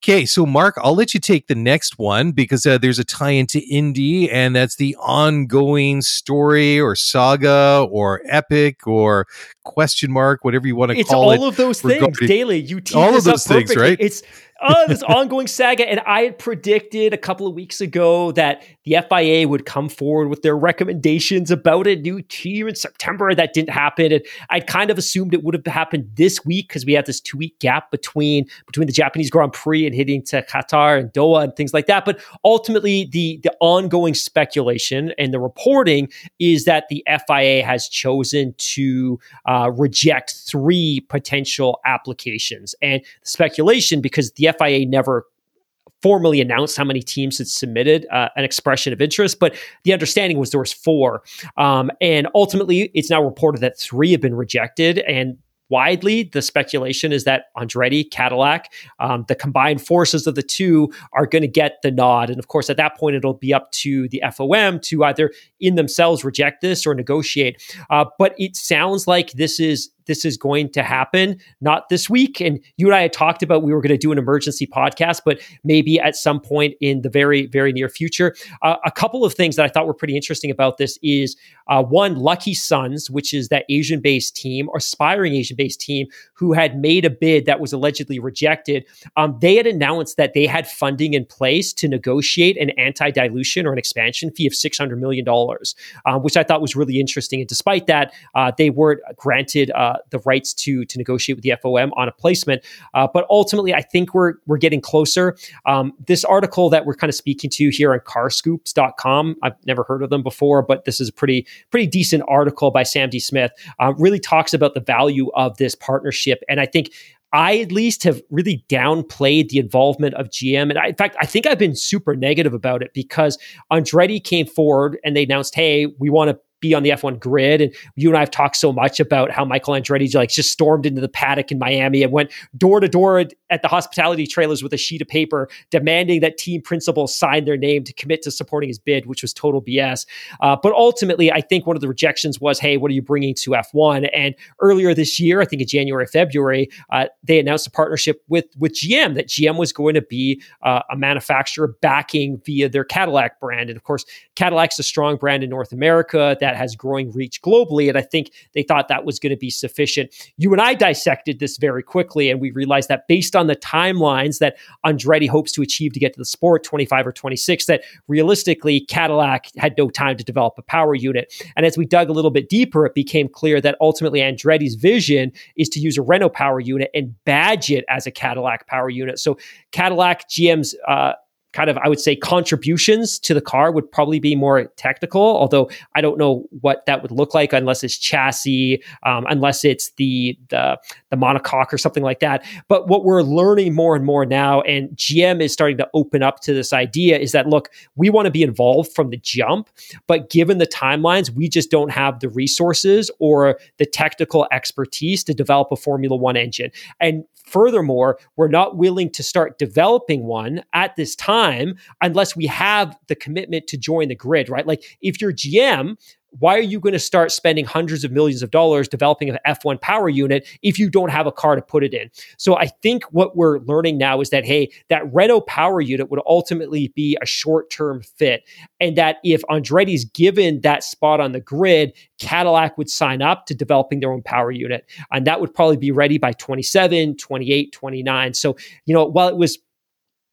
Okay, so Mark, I'll let you take the next one because uh, there's a tie into Indy, and that's the ongoing story or saga or epic or question mark, whatever you want to it's call it. It's all of those regarding- things, Daily. You tease all of those up things, right? It's oh, this ongoing saga. And I had predicted a couple of weeks ago that the F I A would come forward with their recommendations about a new tier in September. That didn't happen. And I'd kind of assumed it would have happened this week because we had this two week gap between between the Japanese Grand Prix and hitting to Qatar and Doha and things like that. But ultimately, the, the ongoing speculation and the reporting is that the F I A has chosen to uh, reject three potential applications. And the speculation, because the F I A never formally announced how many teams had submitted uh, an expression of interest, but the understanding was there was four. Um, and ultimately, it's now reported that three have been rejected. And widely, the speculation is that Andretti, Cadillac, um, the combined forces of the two are going to get the nod. And of course, at that point, it'll be up to the F O M to either in themselves reject this or negotiate. Uh, but it sounds like this is This is going to happen, not this week. And you and I had talked about we were going to do an emergency podcast, but maybe at some point in the very, very near future. Uh, a couple of things that I thought were pretty interesting about this is uh, one, Lucky Sons, which is that Asian-based team, aspiring Asian-based team who had made a bid that was allegedly rejected. Um, they had announced that they had funding in place to negotiate an anti-dilution or an expansion fee of six hundred million dollars, um, which I thought was really interesting. And despite that, uh, they weren't granted uh, the rights to to negotiate with the F O M on a placement. Uh, but ultimately, I think we're we're getting closer. Um, this article that we're kind of speaking to here on car scoops dot com, I've never heard of them before, but this is a pretty, pretty decent article by Sam D. Smith, uh, really talks about the value of this partnership. And I think I at least have really downplayed the involvement of G M. And I, in fact, I think I've been super negative about it because Andretti came forward and they announced, hey, we want to be on the F one grid. And you and I have talked so much about how Michael Andretti like just stormed into the paddock in Miami and went door to door at the hospitality trailers with a sheet of paper demanding that team principals sign their name to commit to supporting his bid, which was total B S. Uh, but ultimately, I think one of the rejections was, hey, what are you bringing to F one? And earlier this year, I think in January, February, uh, they announced a partnership with, with G M, that G M was going to be uh, a manufacturer backing via their Cadillac brand. And of course, Cadillac's a strong brand in North America that has growing reach globally. And I think they thought that was going to be sufficient. You and I dissected this very quickly, and we realized that based on the timelines that Andretti hopes to achieve to get to the sport, twenty-five or twenty-six, that realistically Cadillac had no time to develop a power unit. And as we dug a little bit deeper, it became clear that ultimately Andretti's vision is to use a Renault power unit and badge it as a Cadillac power unit. So Cadillac, G M's uh, kind of, I would say, contributions to the car would probably be more technical, although I don't know what that would look like unless it's chassis, um, unless it's the, the the monocoque or something like that. But what we're learning more and more now, and G M is starting to open up to this idea, is that, look, we want to be involved from the jump, but given the timelines, we just don't have the resources or the technical expertise to develop a Formula One engine. And furthermore, we're not willing to start developing one at this time unless we have the commitment to join the grid, right? Like, if you're G M, why are you going to start spending hundreds of millions of dollars developing an F one power unit if you don't have a car to put it in? So I think what we're learning now is that, hey, that Renault power unit would ultimately be a short-term fit, and that if Andretti's given that spot on the grid, Cadillac would sign up to developing their own power unit. And that would probably be ready by twenty-seven, twenty-eight, twenty-nine. So, you know, while it was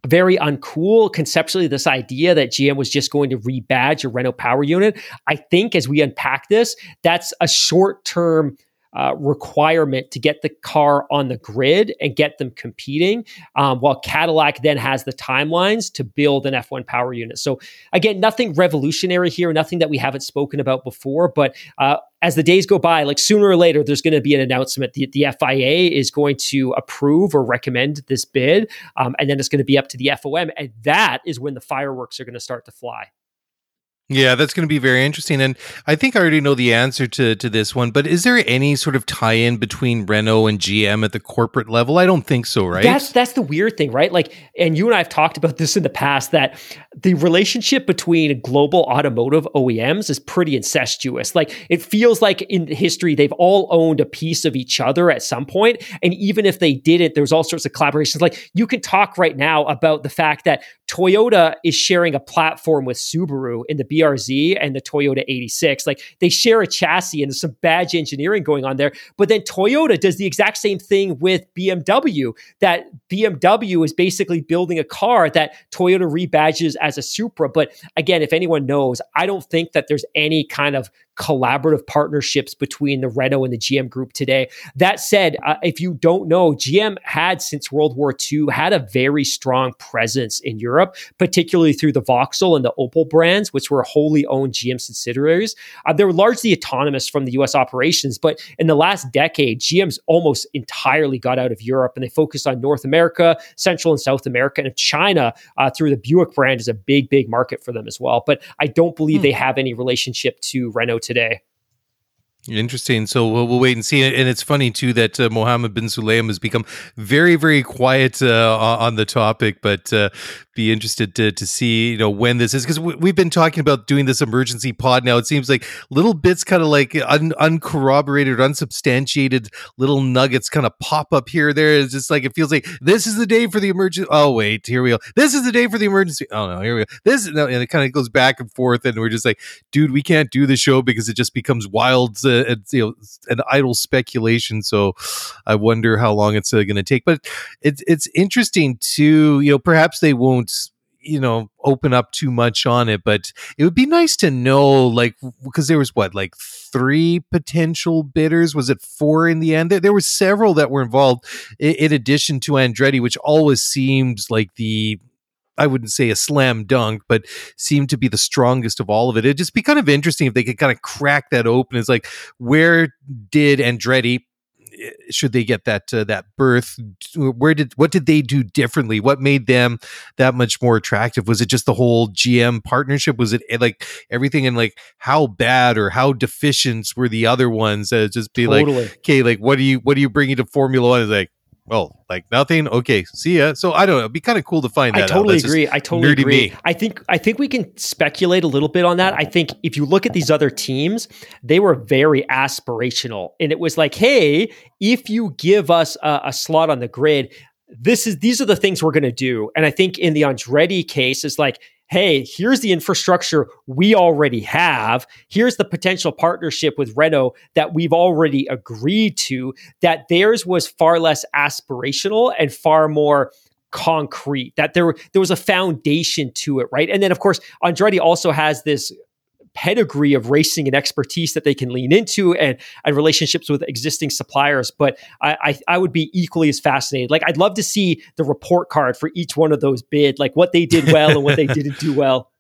very uncool conceptually, this idea that G M was just going to rebadge a Renault power unit, I think as we unpack this, that's a short-term Uh, requirement to get the car on the grid and get them competing, um, while Cadillac then has the timelines to build an F one power unit. So again, nothing revolutionary here, nothing that we haven't spoken about before, but uh, as the days go by, like sooner or later, there's going to be an announcement. The, the F I A is going to approve or recommend this bid, um, and then it's going to be up to the F O M, and that is when the fireworks are going to start to fly. Yeah, that's going to be very interesting. And I think I already know the answer to, to this one, but is there any sort of tie-in between Renault and G M at the corporate level? I don't think so, right? That's that's the weird thing, right? Like, and you and I have talked about this in the past, that the relationship between global automotive O E Ms is pretty incestuous. Like, it feels like in history, they've all owned a piece of each other at some point. And even if they didn't, there's all sorts of collaborations. Like, you can talk right now about the fact that Toyota is sharing a platform with Subaru in the B R Z and the Toyota eighty-six. Like, they share a chassis and there's some badge engineering going on there. But then Toyota does the exact same thing with B M W, that B M W is basically building a car that Toyota rebadges as a Supra. But again, if anyone knows, I don't think that there's any kind of collaborative partnerships between the Renault and the G M group today. That said, uh, if you don't know, G M had, since World War Two, had a very strong presence in Europe, particularly through the Vauxhall and the Opel brands, which were wholly owned G M subsidiaries. Uh, they were largely autonomous from the U S operations, but in the last decade, G M's almost entirely got out of Europe, and they focused on North America, Central and South America, and China uh, through the Buick brand is a big, big market for them as well. But I don't believe hmm. they have any relationship to Renault today. Interesting. So we'll, we'll wait and see. And it's funny too that uh, Mohammed bin Sulaim has become very, very quiet uh, on the topic, but uh, be interested to to see, you know, when this is, because we, we've been talking about doing this emergency pod now. It seems like little bits, kind of like un, uncorroborated, unsubstantiated little nuggets, kind of pop up here or there. It's just like it feels like this is the day for the emergency. Oh wait, here we go. This is the day for the emergency. Oh no, here we go. This no, and it kind of goes back and forth, and we're just like, dude, we can't do the show because it just becomes wild. Uh, A, you know, an idle speculation. So I wonder how long it's uh, going to take. But it's it's interesting too. You know, perhaps they won't, you know, open up too much on it, but it would be nice to know, like, because there was what, like three potential bidders? Was it four in the end? There, there were several that were involved in, in addition to Andretti, which always seemed like the, I wouldn't say a slam dunk, but seemed to be the strongest of all of it. It'd just be kind of interesting if they could kind of crack that open. It's like, where did Andretti, should they get that uh, that berth? Where did what did they do differently? What made them that much more attractive? Was it just the whole G M partnership? Was it like everything? And like, how bad or how deficient were the other ones? Uh, just be totally. Like, okay, like what do you what do you bring into Formula One? It's like, well, like nothing. Okay, see ya. So I don't know. It'd be kind of cool to find that out. I totally agree. I totally agree. I think I think we can speculate a little bit on that. I think if you look at these other teams, they were very aspirational, and it was like, hey, if you give us a, a slot on the grid, this is these are the things we're going to do. And I think in the Andretti case, it's like, hey, here's the infrastructure we already have. Here's the potential partnership with Renault that we've already agreed to, that theirs was far less aspirational and far more concrete, that there, there was a foundation to it, right? And then, of course, Andretti also has this pedigree of racing and expertise that they can lean into, and, and relationships with existing suppliers. But I, I I would be equally as fascinated. Like, I'd love to see the report card for each one of those bid, like what they did well and what they didn't do well.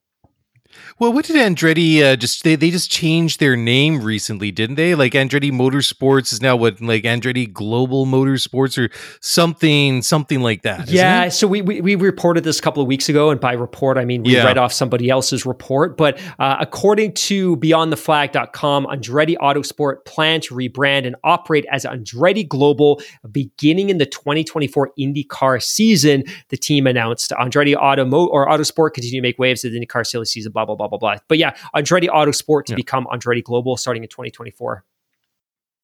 Well, what did Andretti uh, just, they, they just changed their name recently, didn't they? Like Andretti Motorsports is now what, like Andretti Global Motorsports or something, something like that. Yeah. Isn't it? So we, we, we reported this a couple of weeks ago, and by report, I mean, we yeah. read off somebody else's report, but uh, according to beyond the flag dot com, Andretti Autosport planned to rebrand and operate as Andretti Global beginning in the twenty twenty-four IndyCar season. The team announced Andretti Automo or Autosport continue to make waves at the IndyCar silly season, blah, blah, blah, blah, blah. But yeah, Andretti Autosport to yeah. become Andretti Global starting in twenty twenty-four.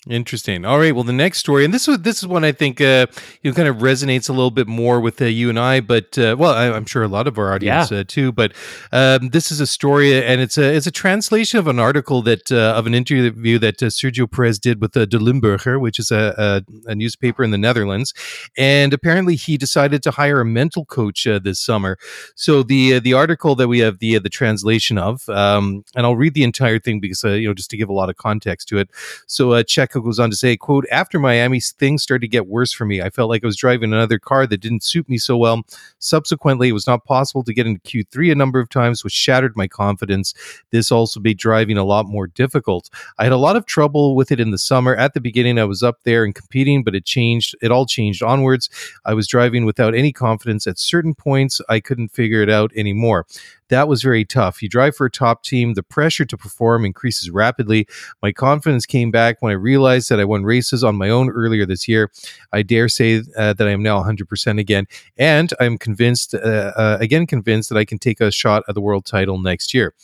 Interesting. All right. Well, the next story, and this was this is one I think uh, you know, kind of resonates a little bit more with uh, you and I, but uh, well, I, I'm sure a lot of our audience yeah. uh, too. But um, this is a story, and it's a it's a translation of an article that uh, of an interview that uh, Sergio Perez did with uh, De Limburger, which is a, a a newspaper in the Netherlands, and apparently he decided to hire a mental coach uh, this summer. So the uh, the article that we have the uh, the translation of, um, and I'll read the entire thing because uh, you know just to give a lot of context to it. So uh, check. Goes on to say, quote, after Miami, things started to get worse for me. I felt like I was driving another car that didn't suit me so well. Subsequently, it was not possible to get into Q three a number of times, which shattered my confidence. This also made driving a lot more difficult. I had a lot of trouble with it in the summer. At the beginning, I was up there and competing, but it changed. It all changed onwards. I was driving without any confidence. At certain points, I couldn't figure it out anymore. That was very tough. You drive for a top team. The pressure to perform increases rapidly. My confidence came back when I realized that I won races on my own earlier this year. I dare say uh, that I am now one hundred percent again. And I'm convinced, uh, uh, again convinced, that I can take a shot at the world title next year.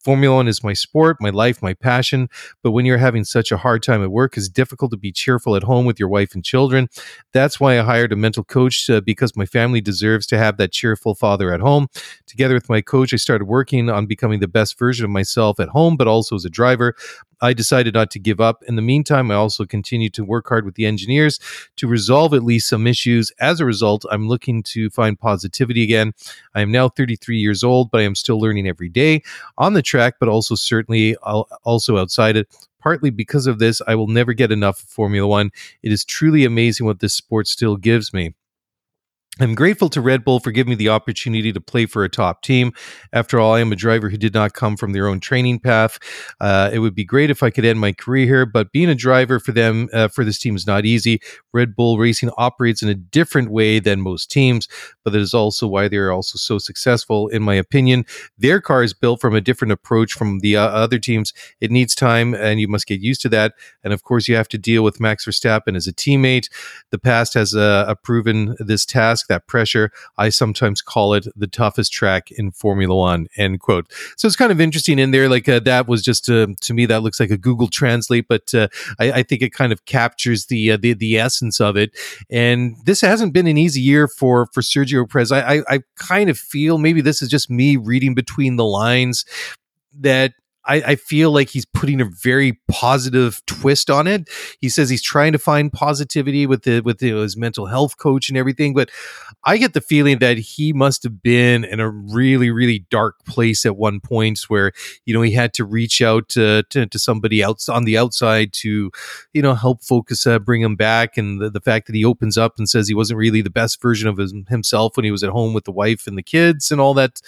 Formula One is my sport, my life, my passion. But when you're having such a hard time at work, it's difficult to be cheerful at home with your wife and children. That's why I hired a mental coach, uh, because my family deserves to have that cheerful father at home. Together with my coach, I started working on becoming the best version of myself at home, but also as a driver. I decided not to give up. In the meantime, I also continue to work hard with the engineers to resolve at least some issues. As a result, I'm looking to find positivity again. I am now thirty-three years old, but I am still learning every day on the track, but also certainly also outside it. Partly because of this, I will never get enough of Formula One. It is truly amazing what this sport still gives me. I'm grateful to Red Bull for giving me the opportunity to play for a top team. After all, I am a driver who did not come from their own training path. Uh, it would be great if I could end my career here, but being a driver for them, uh, for this team is not easy. Red Bull Racing operates in a different way than most teams, but that is also why they're also so successful, in my opinion. Their car is built from a different approach from the uh, other teams. It needs time, and you must get used to that. And of course, you have to deal with Max Verstappen as a teammate. The past has uh, proven this task. That pressure. I sometimes call it the toughest track in Formula One, end quote. So it's kind of interesting in there. Like uh, that was just uh, to me, that looks like a Google Translate, but uh, I, I think it kind of captures the, uh, the the essence of it. And this hasn't been an easy year for for Sergio Perez. I, I, I kind of feel, maybe this is just me reading between the lines, that I, I feel like he's putting a very positive twist on it. He says he's trying to find positivity with the with the, his mental health coach and everything, but I get the feeling that he must have been in a really, really dark place at one point, where you know he had to reach out uh, to to somebody else on the outside to you know help focus, uh, bring him back, and the, the fact that he opens up and says he wasn't really the best version of his, himself when he was at home with the wife and the kids and all that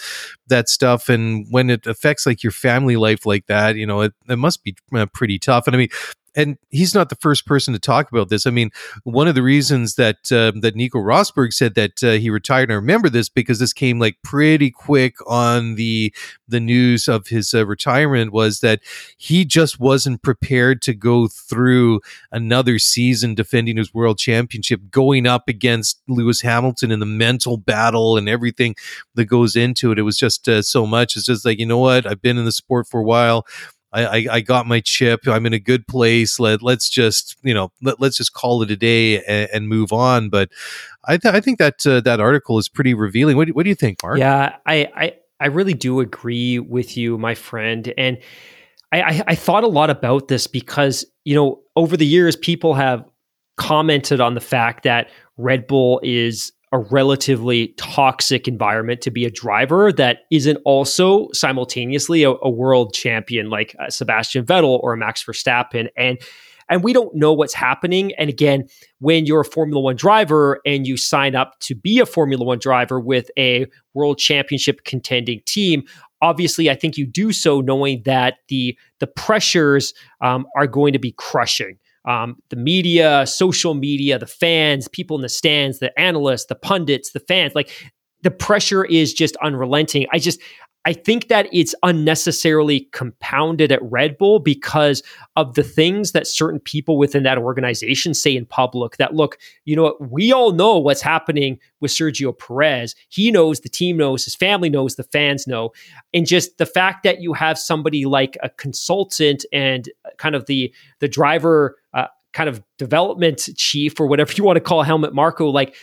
that stuff, and when it affects like your family life like that, you know, it, it must be uh, pretty tough. And I mean, and he's not the first person to talk about this. I mean, one of the reasons that uh, that Nico Rosberg said that uh, he retired, and I remember this because this came like pretty quick on the the news of his uh, retirement, was that he just wasn't prepared to go through another season defending his world championship, going up against Lewis Hamilton in the mental battle and everything that goes into it. It was just uh, so much. It's just like, you know what? I've been in the sport for a while. I, I, I got my chip. I'm in a good place. Let let's just you know let, let's just call it a day and, and move on. But I th- I think that uh, that article is pretty revealing. What do, what do you think, Mark? Yeah, I, I I really do agree with you, my friend. And I, I I thought a lot about this because, you know, over the years people have commented on the fact that Red Bull is a relatively toxic environment to be a driver that isn't also simultaneously a, a world champion like uh, Sebastian Vettel or Max Verstappen. And and we don't know what's happening. And again, when you're a Formula One driver and you sign up to be a Formula One driver with a world championship contending team, obviously I think you do so knowing that the, the pressures um, are going to be crushing. Um, the media, social media, the fans, people in the stands, the analysts, the pundits, the fans, like the pressure is just unrelenting. I just, I think that it's unnecessarily compounded at Red Bull because of the things that certain people within that organization say in public that, look, you know what, we all know what's happening with Sergio Perez. He knows, the team knows, his family knows, the fans know. And just the fact that you have somebody like a consultant and kind of the, the driver uh, kind of development chief or whatever you want to call Helmut Marko, like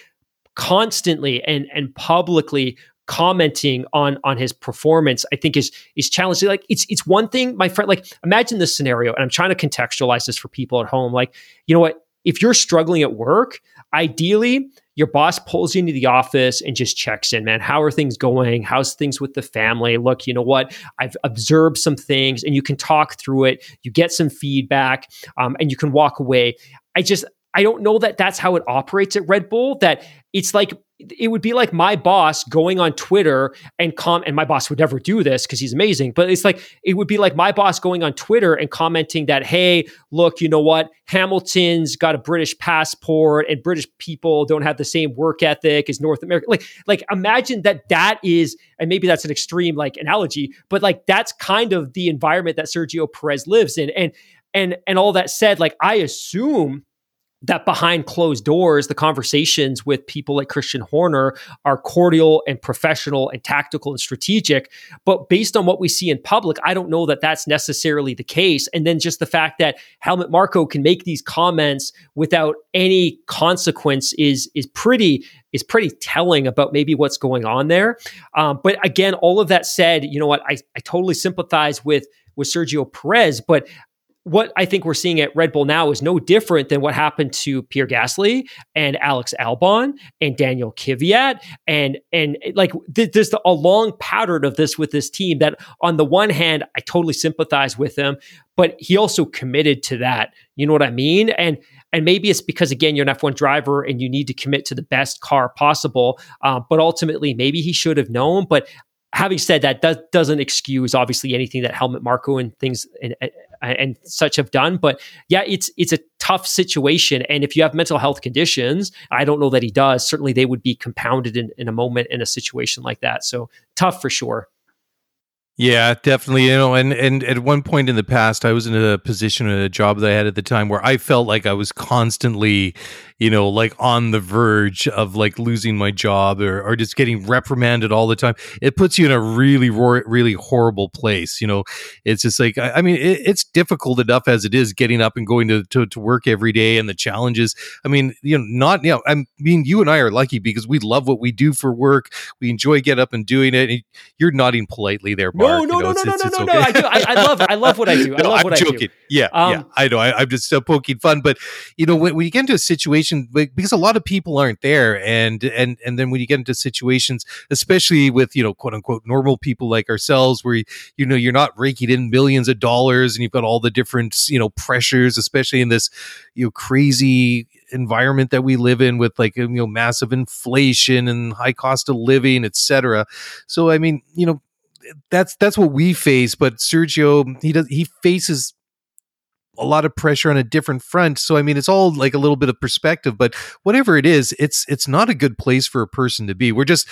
constantly and, and publicly commenting on on his performance, I think is is challenging. Like it's it's one thing, my friend, like imagine this scenario, and I'm trying to contextualize this for people at home. Like, you know what, if you're struggling at work, ideally your boss pulls you into the office and just checks in, man, how are things going? How's things with the family? Look, you know what, I've observed some things, and you can talk through it, you get some feedback, um, and you can walk away. I just, I don't know that that's how it operates at Red Bull, that it's like, it would be like my boss going on Twitter and com and my boss would never do this because he's amazing, but it's like, it would be like my boss going on Twitter and commenting that, hey, look, you know what? Hamilton's got a British passport and British people don't have the same work ethic as North America. Like, like imagine that that is, and maybe that's an extreme like analogy, but like that's kind of the environment that Sergio Perez lives in. And, and, and all that said, like, I assume that behind closed doors, the conversations with people like Christian Horner are cordial and professional and tactical and strategic. But based on what we see in public, I don't know that that's necessarily the case. And then just the fact that Helmut Marko can make these comments without any consequence is is pretty is pretty telling about maybe what's going on there. Um, but again, all of that said, you know what, I, I totally sympathize with, with Sergio Perez, but what I think we're seeing at Red Bull now is no different than what happened to Pierre Gasly and Alex Albon and Daniel Kvyat. And, and like, th- there's the, a long pattern of this with this team that on the one hand, I totally sympathize with him, but he also committed to that. You know what I mean? And, and maybe it's because, again, you're an F one driver and you need to commit to the best car possible. Uh, but ultimately, maybe he should have known. But having said that, that doesn't excuse obviously anything that Helmut Marko and things and, and such have done. But yeah, it's it's a tough situation. And if you have mental health conditions, I don't know that he does. Certainly they would be compounded in, in a moment in a situation like that. So tough for sure. Yeah, definitely. You know, and, and at one point in the past, I was in a position, a job that I had at the time where I felt like I was constantly, you know, like on the verge of like losing my job or, or just getting reprimanded all the time. It puts you in a really, really horrible place. You know, it's just like, I, I mean, it, it's difficult enough as it is getting up and going to, to, to work every day and the challenges. I mean, you know, not, you know, I mean, you and I are lucky because we love what we do for work. We enjoy getting up and doing it. And you're nodding politely there, Bob. No, no, no, no, no, no, no, no. I do. I, I love. I love what I do. I no, love I'm what joking. I do. Yeah, um, yeah. I know. I, I'm just uh, poking fun, but you know, when, when you get into a situation, like, because a lot of people aren't there, and and and then when you get into situations, especially with, you know, quote unquote normal people like ourselves, where you, you know, you're not raking in millions of dollars, and you've got all the different, you know, pressures, especially in this, you know, crazy environment that we live in with, like, you know, massive inflation and high cost of living, et cetera. So I mean, you know, that's that's what we face, but Sergio, he does he faces a lot of pressure on a different front. So, I mean, it's all like a little bit of perspective, but whatever it is, it's it's not a good place for a person to be. We're just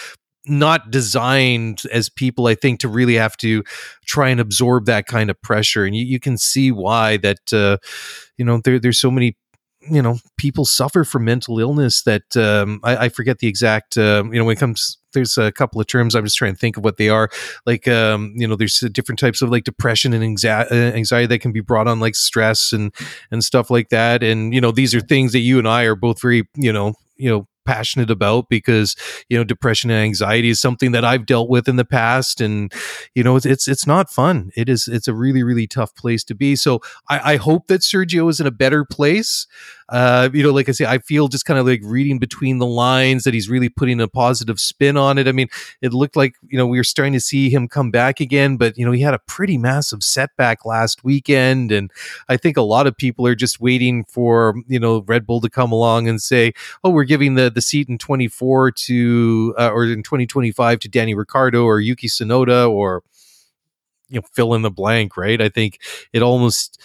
not designed as people, I think, to really have to try and absorb that kind of pressure. And you, you can see why that, uh, you know, there, there's so many, you know, people suffer from mental illness that um, I, I forget the exact, uh, you know, when it comes, there's a couple of terms. I'm just trying to think of what they are. Like, um, you know, there's different types of like depression and anxiety that can be brought on, like stress and, and stuff like that. And, you know, these are things that you and I are both very, you know, you know, passionate about, because, you know, depression and anxiety is something that I've dealt with in the past. And, you know, it's, it's, it's not fun. It is, it's a really, really tough place to be. So I, I hope that Sergio is in a better place. Uh, you know, like I say, I feel just kind of like reading between the lines that he's really putting a positive spin on it. I mean, it looked like, you know, we were starting to see him come back again, but, you know, he had a pretty massive setback last weekend. And I think a lot of people are just waiting for, you know, Red Bull to come along and say, oh, we're giving the, the seat in twenty-four to, uh, or in twenty twenty-five to Danny Ricciardo or Yuki Tsunoda, or, you know, fill in the blank, right? I think it almost...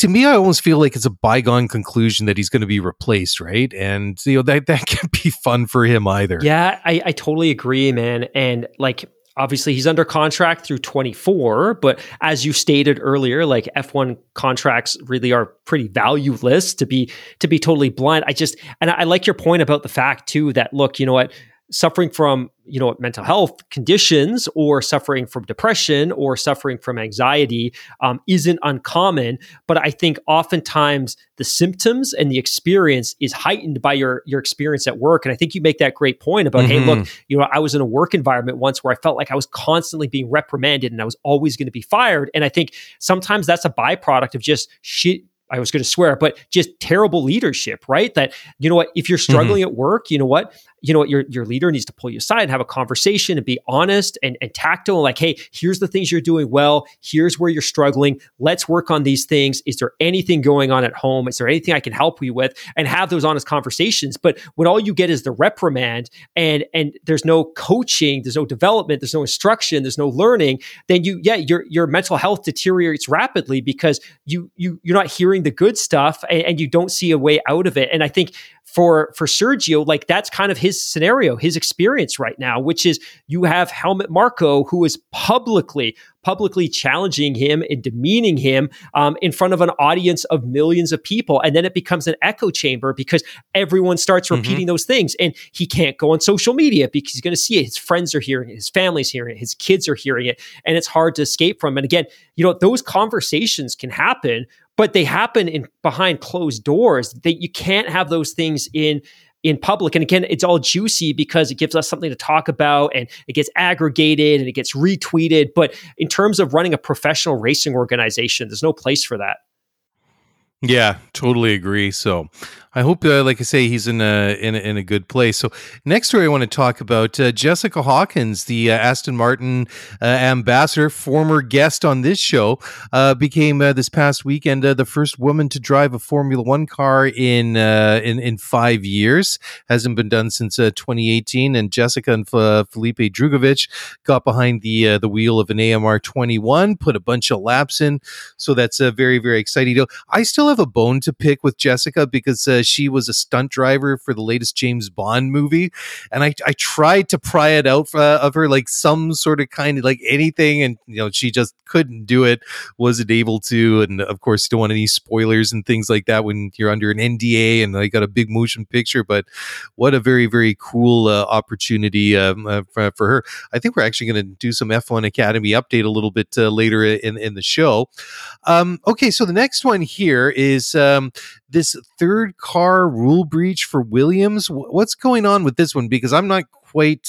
To me, I almost feel like it's a bygone conclusion that he's going to be replaced, right? And, you know, that, that can't be fun for him either. Yeah, I, I totally agree, man. And, like, obviously, he's under contract through twenty-four, but as you stated earlier, like, F one contracts really are pretty valueless, to be to be totally blunt. I just, and I like your point about the fact, too, that, look, you know what, suffering from, you know, mental health conditions or suffering from depression or suffering from anxiety um, isn't uncommon. But I think oftentimes the symptoms and the experience is heightened by your, your experience at work. And I think you make that great point about, mm-hmm. hey, look, you know, I was in a work environment once where I felt like I was constantly being reprimanded and I was always going to be fired. And I think sometimes that's a byproduct of just shit. I was going to swear, but just terrible leadership, right? That, you know what, if you're struggling mm-hmm. at work, you know what, you know what, your, your leader needs to pull you aside and have a conversation and be honest and, and tactile. And like, hey, here's the things you're doing well. Here's where you're struggling. Let's work on these things. Is there anything going on at home? Is there anything I can help you with? And have those honest conversations. But when all you get is the reprimand and, and there's no coaching, there's no development, there's no instruction, there's no learning, then you, yeah, your, your mental health deteriorates rapidly because you, you, you're not hearing the good stuff and, and you don't see a way out of it. And I think for for Sergio, like, that's kind of his scenario, his experience right now, which is you have Helmut Marko, who is publicly publicly challenging him and demeaning him um, in front of an audience of millions of people. And then it becomes an echo chamber because everyone starts repeating mm-hmm. those things. And he can't go on social media because he's going to see it. His friends are hearing it. His family's hearing it. His kids are hearing it. And it's hard to escape from. And again, you know, those conversations can happen, but they happen in behind closed doors. That you can't have those things in in public. And again, it's all juicy because it gives us something to talk about and it gets aggregated and it gets retweeted. But in terms of running a professional racing organization, there's no place for that. Yeah, totally agree. So I hope, uh, like I say, he's in a, in a in a good place. So next story I want to talk about, uh, Jessica Hawkins, the uh, Aston Martin uh, ambassador, former guest on this show, uh, became uh, this past weekend uh, the first woman to drive a Formula One car in uh, in, in five years. Hasn't been done since uh, twenty eighteen. And Jessica and uh, Felipe Drugovich got behind the uh, the wheel of an A M R twenty-one, put a bunch of laps in. So that's a uh, very, very exciting deal. I still have a bone to pick with Jessica because uh, she was a stunt driver for the latest James Bond movie, and I, I tried to pry it out uh, of her, like some sort of kind of like anything, and you know she just couldn't do it, wasn't able to, and of course don't want any spoilers and things like that when you're under an N D A, and I got a big motion picture, but what a very, very cool uh, opportunity um, uh, for, for her. I think we're actually going to do some F one Academy update a little bit uh, later in, in the show. Um, okay, so the next one here is um, this third car rule breach for Williams. What's going on with this one? Because I'm not quite,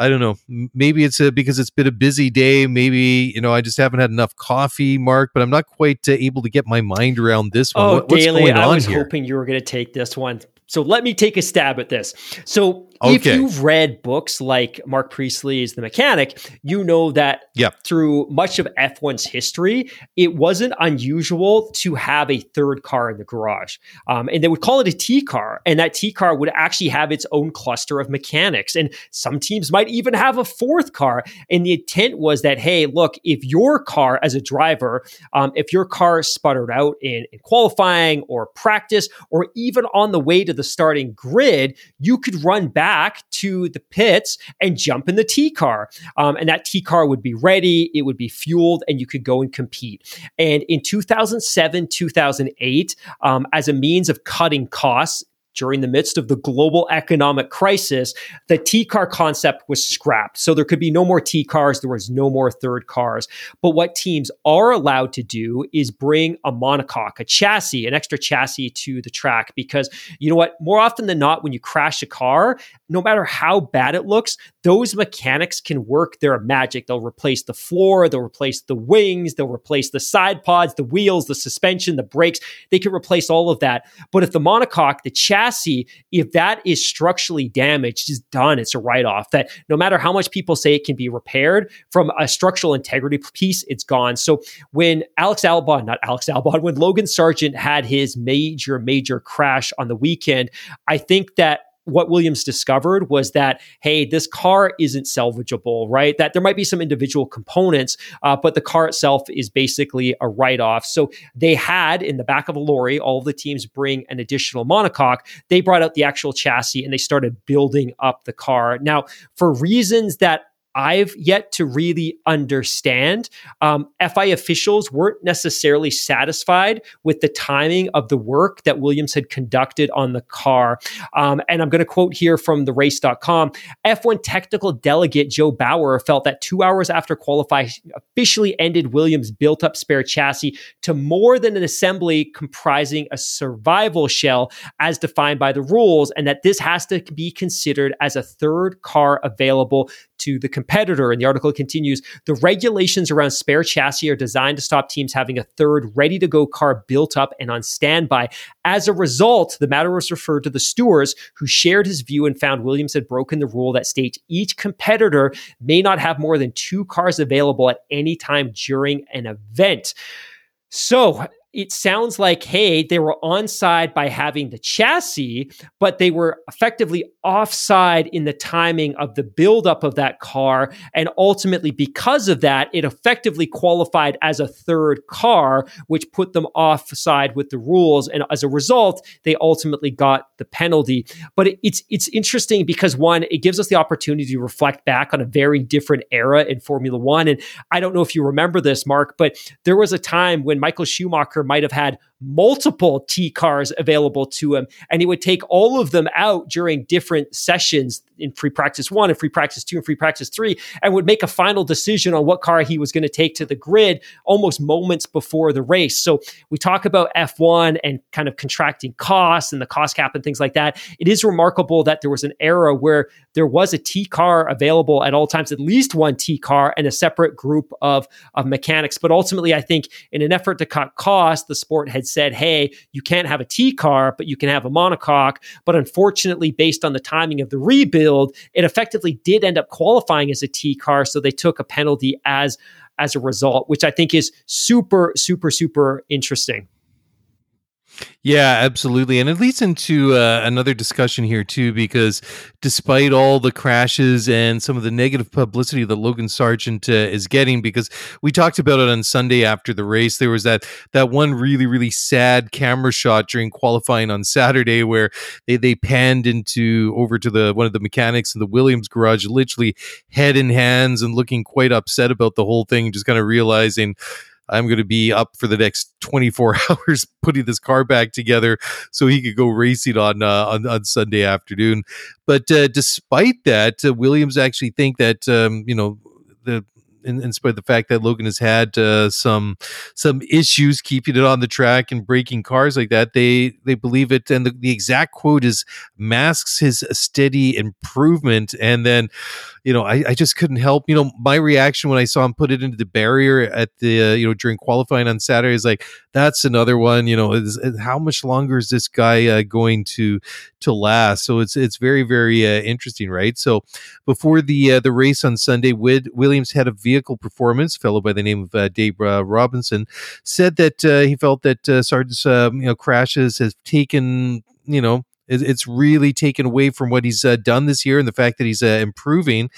I don't know, maybe it's a, because it's been a busy day. Maybe, you know, I just haven't had enough coffee, Mark, but I'm not quite uh, able to get my mind around this one. Oh, what, what's Daly, going on I was here? Hoping you were going to take this one. So let me take a stab at this. So okay. if you've read books like Mark Priestley's The Mechanic, you know that yep. through much of F one's history, it wasn't unusual to have a third car in the garage. Um, and they would call it a T car. And that T car would actually have its own cluster of mechanics. And some teams might even have a fourth car. And the intent was that, hey, look, if your car as a driver, um, if your car sputtered out in, in qualifying or practice, or even on the way to the the starting grid, you could run back to the pits and jump in the T car. Um, and that T car would be ready, it would be fueled, and you could go and compete. And in two thousand seven, two thousand eight, um, as a means of cutting costs, during the midst of the global economic crisis, the T-car concept was scrapped. So there could be no more T-cars. There was no more third cars. But what teams are allowed to do is bring a monocoque, a chassis, an extra chassis to the track. Because you know what? More often than not, when you crash a car, no matter how bad it looks, those mechanics can work their magic. They'll replace the floor. They'll replace the wings. They'll replace the side pods, the wheels, the suspension, the brakes. They can replace all of that. But if the monocoque, the chassis, Chassis, if that is structurally damaged, is done. It's a write-off that no matter how much people say it can be repaired, from a structural integrity piece, it's gone. So when Alex Albon, not Alex Albon, when Logan Sargent had his major, major crash on the weekend, I think that what Williams discovered was that, hey, this car isn't salvageable, right? That there might be some individual components, uh, but the car itself is basically a write-off. So they had, in the back of a lorry, all of the teams bring an additional monocoque. They brought out the actual chassis and they started building up the car. Now, for reasons that I've yet to really understand, Um, F I A officials weren't necessarily satisfied with the timing of the work that Williams had conducted on the car. Um, and I'm going to quote here from the race dot com. F one technical delegate Joe Bower felt that two hours after qualifying officially ended, Williams built up spare chassis to more than an assembly comprising a survival shell as defined by the rules, and that this has to be considered as a third car available to the competitor. And the article continues, the regulations around spare chassis are designed to stop teams having a third ready-to-go car built up and on standby. As a result, the matter was referred to the stewards, who shared his view and found Williams had broken the rule that states each competitor may not have more than two cars available at any time during an event. So it sounds like, hey, they were onside by having the chassis, but they were effectively offside in the timing of the buildup of that car. And ultimately, because of that, it effectively qualified as a third car, which put them offside with the rules. And as a result, they ultimately got the penalty. But it's it's interesting because, one, it gives us the opportunity to reflect back on a very different era in Formula One. And I don't know if you remember this, Mark, but there was a time when Michael Schumacher might have had multiple T cars available to him, and he would take all of them out during different sessions in free practice one and free practice two and free practice three, and would make a final decision on what car he was going to take to the grid almost moments before the race. So we talk about F one and kind of contracting costs and the cost cap and things like that. It is remarkable that there was an era where there was a T car available at all times, at least one T car and a separate group of, of mechanics. But ultimately, I think in an effort to cut costs, the sport had said, hey, you can't have a T car, but you can have a monocoque. But unfortunately, based on the timing of the rebuild, it effectively did end up qualifying as a T car. So they took a penalty as, as a result, which I think is super, super, super interesting. Yeah, absolutely. And it leads into uh, another discussion here, too, because despite all the crashes and some of the negative publicity that Logan Sargent uh, is getting, because we talked about it on Sunday after the race, there was that that one really, really sad camera shot during qualifying on Saturday where they, they panned into over to the one of the mechanics in the Williams garage, literally head in hands and looking quite upset about the whole thing, just kind of realizing, I'm going to be up for the next twenty-four hours putting this car back together so he could go racing on uh, on, on Sunday afternoon. But uh, despite that, uh, Williams actually think that, um, you know, the in, in spite of the fact that Logan has had uh, some some issues keeping it on the track and breaking cars like that, they they believe it. And the, the exact quote is, masks his steady improvement. And then you know, I, I just couldn't help, you know, my reaction when I saw him put it into the barrier at the, uh, you know, during qualifying on Saturday is like, that's another one, you know, is, is how much longer is this guy uh, going to, to last? So it's, it's very, very uh, interesting, right? So before the, uh, the race on Sunday, Wid- Williams head of vehicle performance, fellow by the name of uh, Dave uh, Robinson, said that uh, he felt that uh, Sargent's, uh, you know, crashes has taken, you know, it's really taken away from what he's uh, done this year and the fact that he's uh, improving,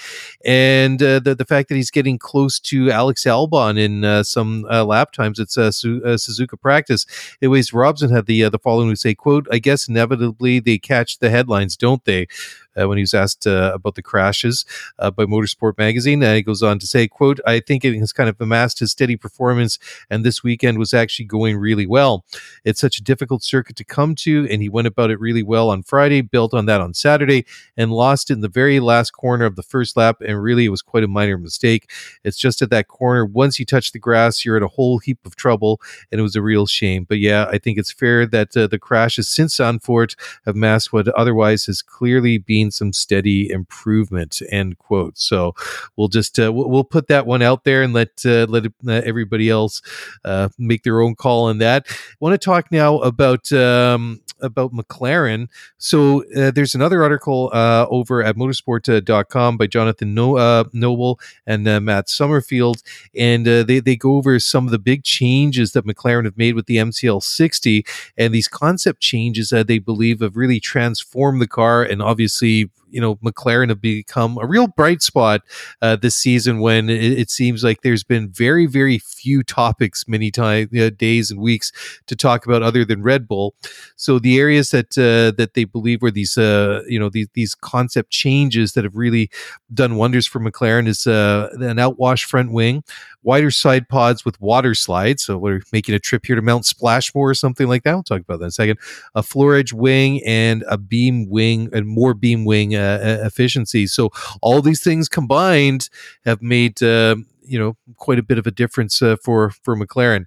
and uh, the, the fact that he's getting close to Alex Albon in uh, some uh, lap times. It's uh, Su- uh, Suzuka practice. Anyways, Robson had the, uh, the following to say, quote, I guess inevitably they catch the headlines, don't they? Uh, when he was asked uh, about the crashes uh, by Motorsport Magazine. And he goes on to say, quote, I think it has kind of amassed his steady performance, and this weekend was actually going really well. It's such a difficult circuit to come to, and he went about it really well on Friday, built on that on Saturday, and lost in the very last corner of the first lap, and really it was quite a minor mistake. It's just at that corner, once you touch the grass, you're in a whole heap of trouble, and it was a real shame. But yeah, I think it's fair that uh, the crashes since Zandvoort have masked what otherwise has clearly been some steady improvement, end quote. So we'll just uh, we'll put that one out there and let uh, let everybody else uh, make their own call on that. I want to talk now about um, about McLaren. So uh, there's another article uh, over at motorsport dot com by Jonathan no- uh, Noble and uh, Matt Summerfield, and uh, they they go over some of the big changes that McLaren have made with the M C L sixty, and these concept changes that uh, they believe have really transformed the car. And obviously, you know, McLaren have become a real bright spot uh, this season when it, it seems like there's been very, very few topics many times, uh, days and weeks to talk about other than Red Bull. So the areas that uh, that they believe were these, uh, you know, these, these concept changes that have really done wonders for McLaren is uh, an outwash front wing, wider side pods with water slides. So we're making a trip here to Mount Splashmore or something like that. We'll talk about that in a second. A floor edge wing and a beam wing and more beam wing uh, efficiency. So all these things combined have made, uh, you know, quite a bit of a difference uh, for, for McLaren.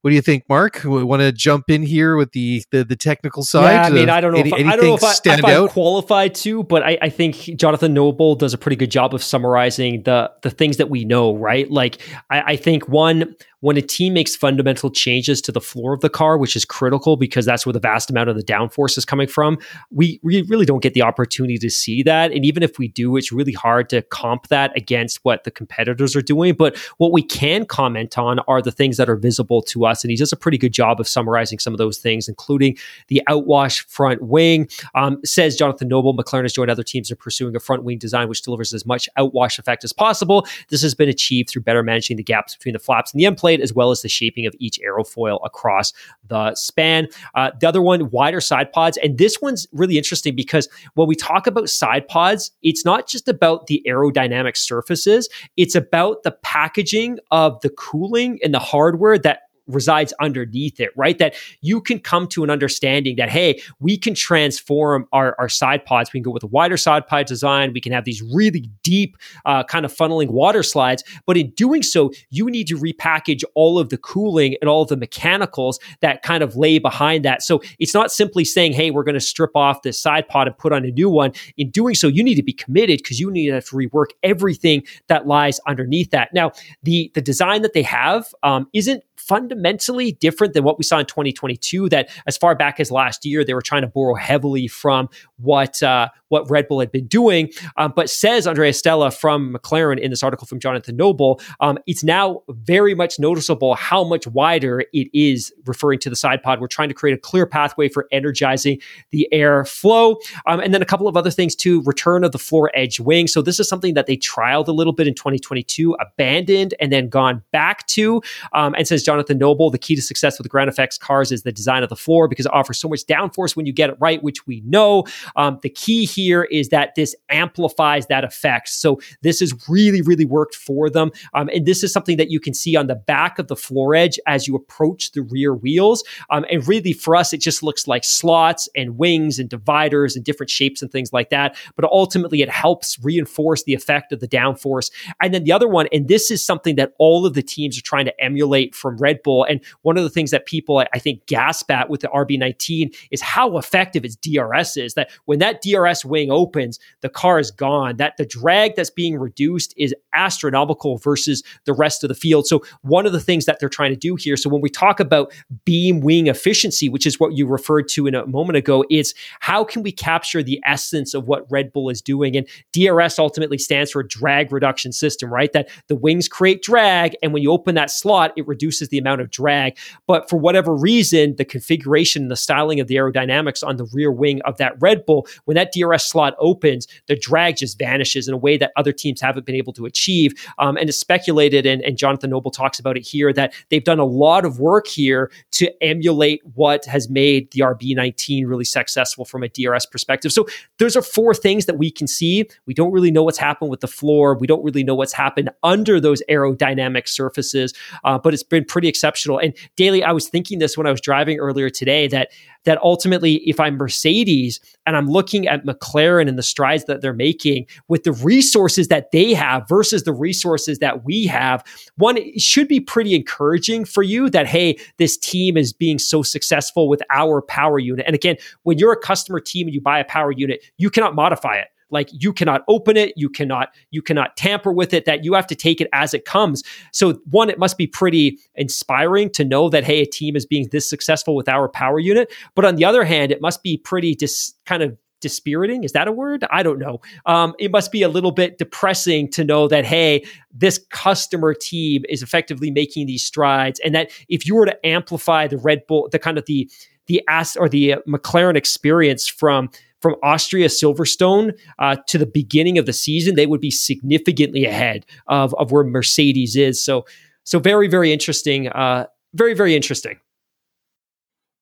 What do you think, Mark? We want to jump in here with the, the, the technical side? Yeah, I mean, I don't know if, I, I don't know if, I, if I'm qualified to, but I, I think Jonathan Noble does a pretty good job of summarizing the the things that we know, right? Like, I, I think, one, when a team makes fundamental changes to the floor of the car, which is critical because that's where the vast amount of the downforce is coming from, we, we really don't get the opportunity to see that. And even if we do, it's really hard to comp that against what the competitors are doing. But what we can comment on are the things that are visible to us. And he does a pretty good job of summarizing some of those things, including the outwash front wing. Um, says Jonathan Noble, McLaren has joined other teams in pursuing a front wing design which delivers as much outwash effect as possible. This has been achieved through better managing the gaps between the flaps and the end plate, as well as the shaping of each aerofoil across the span. Uh, the other one, wider side pods. And this one's really interesting because when we talk about side pods, it's not just about the aerodynamic surfaces. It's about the packaging of the cooling and the hardware that resides underneath it, right? That you can come to an understanding that, hey, we can transform our, our side pods. We can go with a wider side pod design. We can have these really deep uh, kind of funneling water slides. But in doing so, you need to repackage all of the cooling and all of the mechanicals that kind of lay behind that. So it's not simply saying, hey, we're going to strip off this side pod and put on a new one. In doing so, you need to be committed because you need to have to rework everything that lies underneath that. Now, the, the design that they have um, isn't fundamentally different than what we saw in twenty twenty-two, that as far back as last year, they were trying to borrow heavily from what uh, what Red Bull had been doing. Um, but says Andrea Stella from McLaren in this article from Jonathan Noble, um, it's now very much noticeable how much wider it is, referring to the side pod. We're trying to create a clear pathway for energizing the air flow. Um, and then a couple of other things too, return of the floor edge wing. So this is something that they trialed a little bit in twenty twenty-two, abandoned, and then gone back to, um, and says Jonathan Jonathan Noble, the key to success with ground effects cars is the design of the floor because it offers so much downforce when you get it right, which we know. Um, the key here is that this amplifies that effect. So this has really, really worked for them. Um, and this is something that you can see on the back of the floor edge as you approach the rear wheels. Um, and really for us, it just looks like slots and wings and dividers and different shapes and things like that. But ultimately it helps reinforce the effect of the downforce. And then the other one, and this is something that all of the teams are trying to emulate from Red Bull. And one of the things that people, I think, gasp at with the R B nineteen is how effective its D R S is, that when that D R S wing opens, the car is gone, that the drag that's being reduced is astronomical versus the rest of the field. So one of the things that they're trying to do here, so when we talk about beam wing efficiency, which is what you referred to in a moment ago, is how can we capture the essence of what Red Bull is doing? And D R S ultimately stands for drag reduction system, right? That the wings create drag, and when you open that slot, it reduces the amount of drag. But for whatever reason, the configuration and the styling of the aerodynamics on the rear wing of that Red Bull, when that D R S slot opens, the drag just vanishes in a way that other teams haven't been able to achieve. Um, and it's speculated, and, and Jonathan Noble talks about it here, that they've done a lot of work here to emulate what has made the R B nineteen really successful from a D R S perspective. So those are four things that we can see. We don't really know what's happened with the floor. We don't really know what's happened under those aerodynamic surfaces, uh, but it's been pretty exceptional. And Daly, I was thinking this when I was driving earlier today, that that ultimately, if I'm Mercedes and I'm looking at McLaren and the strides that they're making with the resources that they have versus the resources that we have, one, it should be pretty encouraging for you that, hey, this team is being so successful with our power unit. And again, when you're a customer team and you buy a power unit, you cannot modify it. Like, you cannot open it, you cannot you cannot tamper with it, that you have to take it as it comes. So one, it must be pretty inspiring to know that, hey, a team is being this successful with our power unit. But on the other hand, it must be pretty dis- kind of dispiriting. Is that a word? I don't know. Um, it must be a little bit depressing to know that, hey, this customer team is effectively making these strides. And that if you were to amplify the Red Bull, the kind of the, the ass or the McLaren experience from From Austria Silverstone uh, to the beginning of the season, they would be significantly ahead of, of where Mercedes is. So, so very, very interesting. Uh, very, very interesting.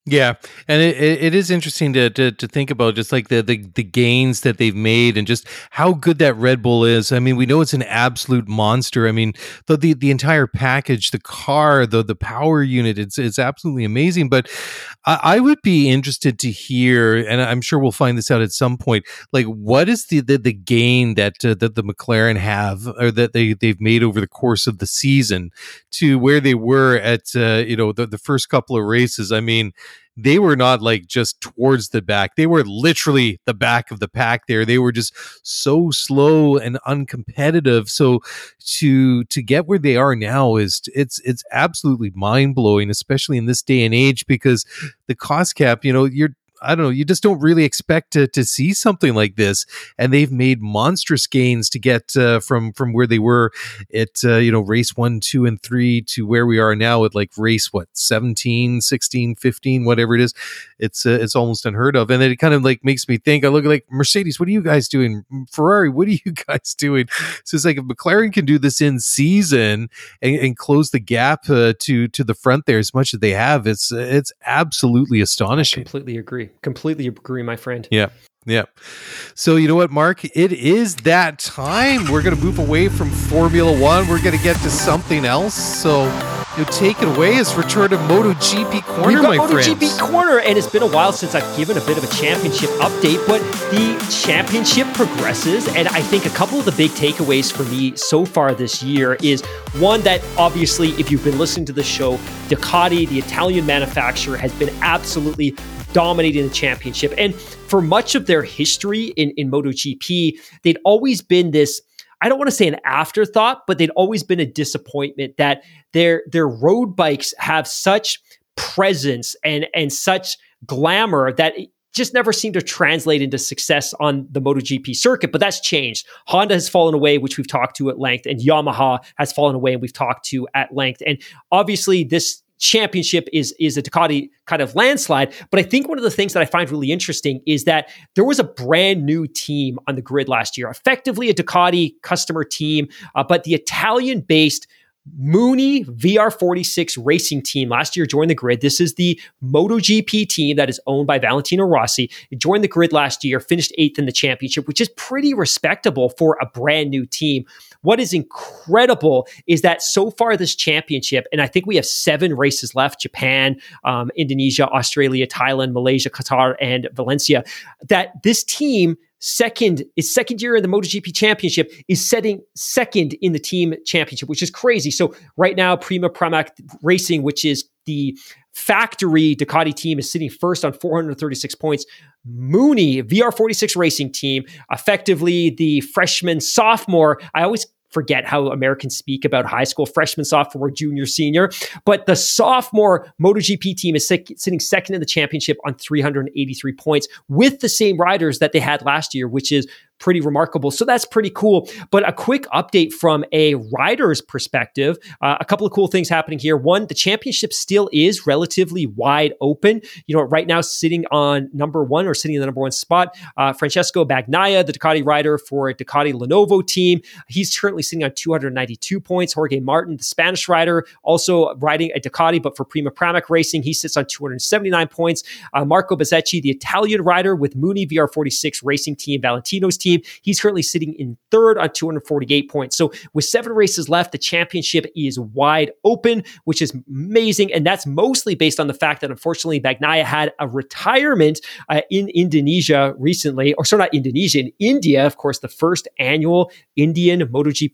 Yeah, and it, it is interesting to, to to think about just like the, the the gains that they've made and just how good that Red Bull is. I mean, we know it's an absolute monster. I mean, the the, the entire package, the car, the the power unit, it's it's absolutely amazing. But I, I would be interested to hear, and I'm sure we'll find this out at some point, like what is the the, the gain that uh, that the McLaren have or that they they've made over the course of the season to where they were at uh, you know the, the first couple of races. I mean, they were not like just towards the back. They were literally the back of the pack there. They were just so slow and uncompetitive. So to to get where they are now is it's it's absolutely mind-blowing, especially in this day and age, because the cost cap, you know, you're I don't know, you just don't really expect to, to see something like this. And they've made monstrous gains to get uh, from from where they were at, uh, you know, race one, two, and three to where we are now at like race, what, seventeen, sixteen, fifteen, whatever it is. It's uh, it's almost unheard of. And then it kind of like makes me think, I look like, Mercedes, what are you guys doing? Ferrari, what are you guys doing? So it's like if McLaren can do this in season and, and close the gap uh, to, to the front there as much as they have, it's, it's absolutely astonishing. I completely agree. Completely agree, my friend. Yeah. Yeah. So you know what, Mark? It is that time. We're going to move away from Formula One. We're going to get to something else. So you take it away. It's return to MotoGP Corner, my friends. We've got MotoGP Corner, and it's been a while since I've given a bit of a championship update, but the championship progresses, and I think a couple of the big takeaways for me so far this year is one that obviously, if you've been listening to the show, Ducati, the Italian manufacturer, has been absolutely dominating the championship. And for much of their history in, in MotoGP, they'd always been this, I don't want to say an afterthought, but they'd always been a disappointment that their, their road bikes have such presence and, and such glamour that it just never seemed to translate into success on the MotoGP circuit, but that's changed. Honda has fallen away, which we've talked to at length, and Yamaha has fallen away and we've talked to at length. And obviously this championship is is a Ducati kind of landslide. But I think one of the things that I find really interesting is that there was a brand new team on the grid last year, effectively a Ducati customer team, uh, but the Italian-based Mooney V R forty-six racing team last year joined the grid. This is the MotoGP team that is owned by Valentino Rossi. It joined the grid last year, finished eighth in the championship, which is pretty respectable for a brand new team. What is incredible is that so far this championship, and I think we have seven races left, Japan, um, Indonesia, Australia, Thailand, Malaysia, Qatar, and Valencia, that this team second, his second year in the MotoGP championship, is setting second in the team championship, which is crazy. So right now, Prima Pramac Racing, which is the factory Ducati team, is sitting first on four hundred thirty-six points. Mooney V R forty-six Racing team, effectively the freshman, sophomore. I always forget how Americans speak about high school, freshman, sophomore, junior, senior. But the sophomore MotoGP team is sitting second in the championship on three hundred eighty-three points with the same riders that they had last year, which is pretty remarkable. So that's pretty cool. But a quick update from a rider's perspective, uh, a couple of cool things happening here. One, the championship still is relatively wide open. You know, right now sitting on number one or sitting in the number one spot, uh, Francesco Bagnaia, the Ducati rider for a Ducati Lenovo team. He's currently sitting on two hundred ninety-two points. Jorge Martin, the Spanish rider, also riding a Ducati, but for Prima Pramac Racing, he sits on two hundred seventy-nine points. Uh, Marco Bezzecchi, the Italian rider with Mooney V R forty-six Racing team, Valentino's team, he's currently sitting in third on two hundred forty-eight points. So with seven races left, the championship is wide open, which is amazing. And that's mostly based on the fact that, unfortunately, Bagnaia had a retirement uh, in Indonesia recently, or sorry, not Indonesia, in India, of course, the first annual Indian MotoGP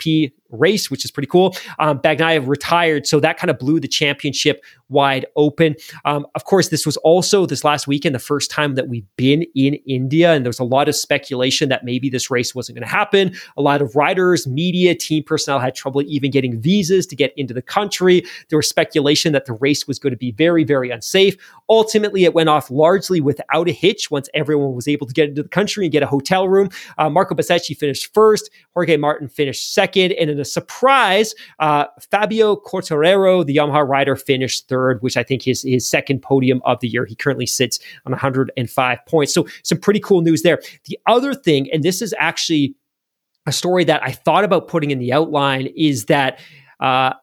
race, which is pretty cool. Um, Bagnaia retired, so that kind of blew the championship wide open. Um, of course, this was also this last weekend the first time that we've been in India, and there's a lot of speculation that maybe this race wasn't going to happen. A lot of riders, media, team personnel had trouble even getting visas to get into the country. There was speculation that the race was going to be very, very unsafe. Ultimately, it went off largely without a hitch once everyone was able to get into the country and get a hotel room. Uh, Marco Bezzecchi finished first, Jorge Martin finished second, and in a surprise, uh, Fabio Quartararo, the Yamaha rider, finished third, which I think is his second podium of the year. He currently sits on one hundred five points. So some pretty cool news there. The other thing, and this is actually a story that I thought about putting in the outline, is that uh,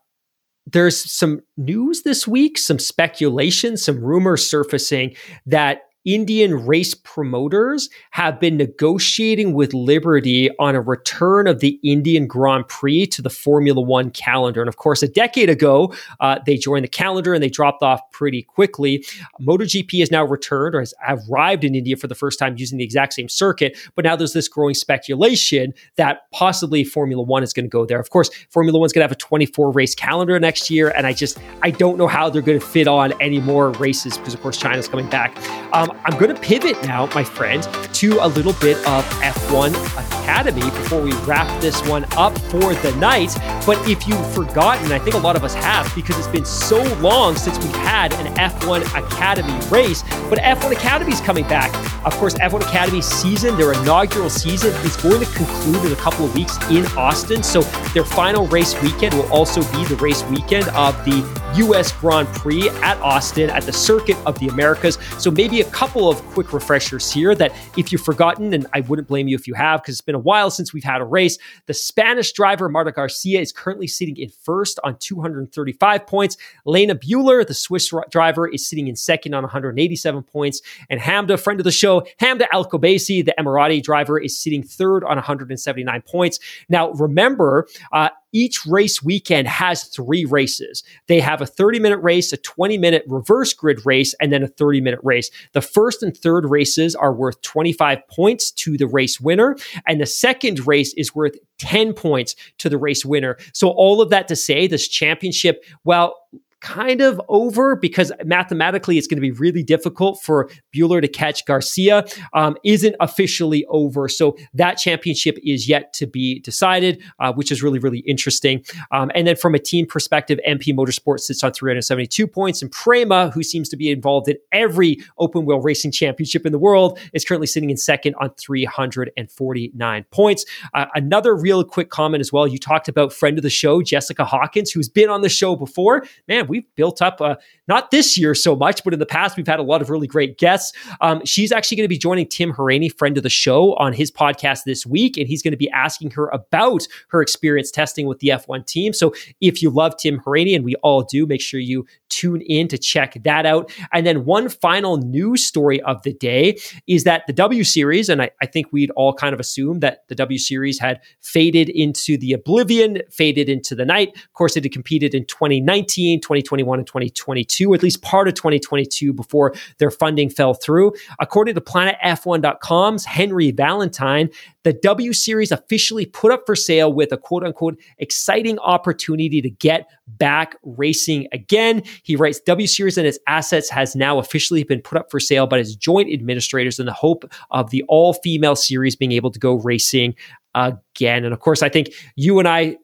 there's some news this week, some speculation, some rumors surfacing that Indian race promoters have been negotiating with Liberty on a return of the Indian Grand Prix to the Formula One calendar. And of course, a decade ago, uh, they joined the calendar and they dropped off pretty quickly. MotoGP has now returned or has arrived in India for the first time using the exact same circuit. But now there's this growing speculation that possibly Formula One is going to go there. Of course, Formula One's going to have a twenty-four race calendar next year. And I just, I don't know how they're going to fit on any more races because of course, China's coming back. Um, I'm going to pivot now, my friend, to a little bit of F one Academy before we wrap this one up for the night. But if you've forgotten, I think a lot of us have, because it's been so long since we've had an F one Academy race, but F one Academy is coming back. Of course, F one Academy season, their inaugural season, is going to conclude in a couple of weeks in Austin. So their final race weekend will also be the race weekend of the U S Grand Prix at Austin at the Circuit of the Americas. So maybe a couple of quick refreshers here that if you've forgotten, and I wouldn't blame you if you have, because it's been a while since we've had a race. The Spanish driver Marta Garcia is currently sitting in first on two hundred thirty-five points. Lena Buehler, the Swiss driver, is sitting in second on one hundred eighty-seven points. And Hamda, friend of the show, Hamda Al Kobasi, the Emirati driver, is sitting third on one hundred seventy-nine points. Now, remember, uh, each race weekend has three races. They have a thirty-minute race, a twenty-minute reverse grid race, and then a thirty-minute race. The first and third races are worth twenty-five points to the race winner, and the second race is worth ten points to the race winner. So all of that to say, this championship, well, kind of over, because mathematically it's going to be really difficult for Buehler to catch Garcia, um, isn't officially over. So that championship is yet to be decided, uh, which is really, really interesting. Um, and then from a team perspective, M P Motorsport sits on three hundred seventy-two points, and Prema, who seems to be involved in every open wheel racing championship in the world, is currently sitting in second on three hundred forty-nine points. Uh, another real quick comment as well. You talked about friend of the show, Jessica Hawkins, who's been on the show before. Man, we've built up, uh, not this year so much, but in the past, we've had a lot of really great guests. Um, she's actually going to be joining Tim Haraney, friend of the show, on his podcast this week, and he's going to be asking her about her experience testing with the F one team. So if you love Tim Haraney, and we all do, make sure you tune in to check that out. And then one final news story of the day is that the W Series, and I, I think we'd all kind of assumed that the W Series had faded into the oblivion, faded into the night. Of course, it had competed in twenty nineteen, twenty twenty twenty-one and twenty twenty-two, or at least part of twenty twenty-two before their funding fell through. According to Planet F one dot com's Henry Valentine, the W Series officially put up for sale with a quote-unquote exciting opportunity to get back racing again. He writes, W Series and its assets has now officially been put up for sale by its joint administrators in the hope of the all-female series being able to go racing again. And of course, I think you and I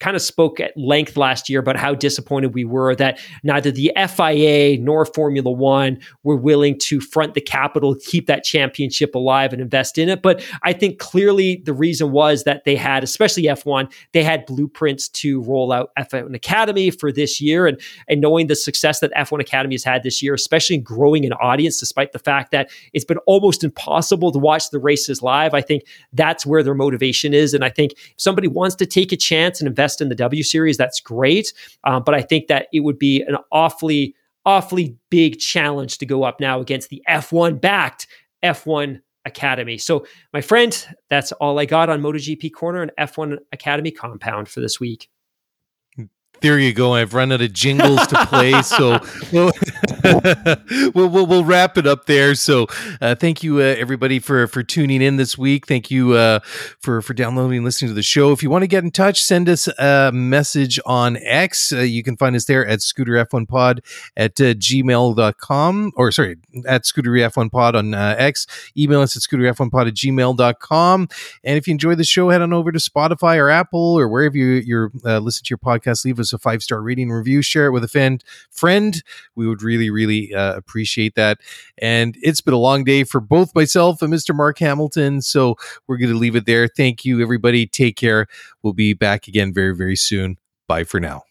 kind of spoke at length last year about how disappointed we were that neither the F I A nor Formula One were willing to front the capital, keep that championship alive and invest in it. But I think clearly the reason was that they had, especially F one, they had blueprints to roll out F one Academy for this year. And, and knowing the success that F one Academy has had this year, especially in growing an audience, despite the fact that it's been almost impossible to watch the races live, I think that's where their motivation is. And I think if somebody wants to take a chance and invest in the W Series, that's great. Um, but I think that it would be an awfully, awfully big challenge to go up now against the F one-backed F one Academy. So, my friend, that's all I got on MotoGP Corner and F one Academy Compound for this week. There you go. I've run out of jingles to play, so we'll, we'll, we'll, we'll wrap it up there. So uh, thank you, uh, everybody, for, for tuning in this week. Thank you uh, for, for downloading and listening to the show. If you want to get in touch, send us a message on X. Uh, you can find us there at Scooter F one Pod at uh, gmail dot com, or sorry, at Scooter F one Pod on uh, X. Email us at Scooter F one Pod at gmail dot com. And if you enjoy the show, head on over to Spotify or Apple or wherever you you're, uh, listen to your podcast. Leave us a five-star rating review, share it with a fan, friend. We would really, really uh, appreciate that. And it's been a long day for both myself and Mister Mark Hamilton, so we're going to leave it there. Thank you, everybody. Take care. We'll be back again very, very soon. Bye for now.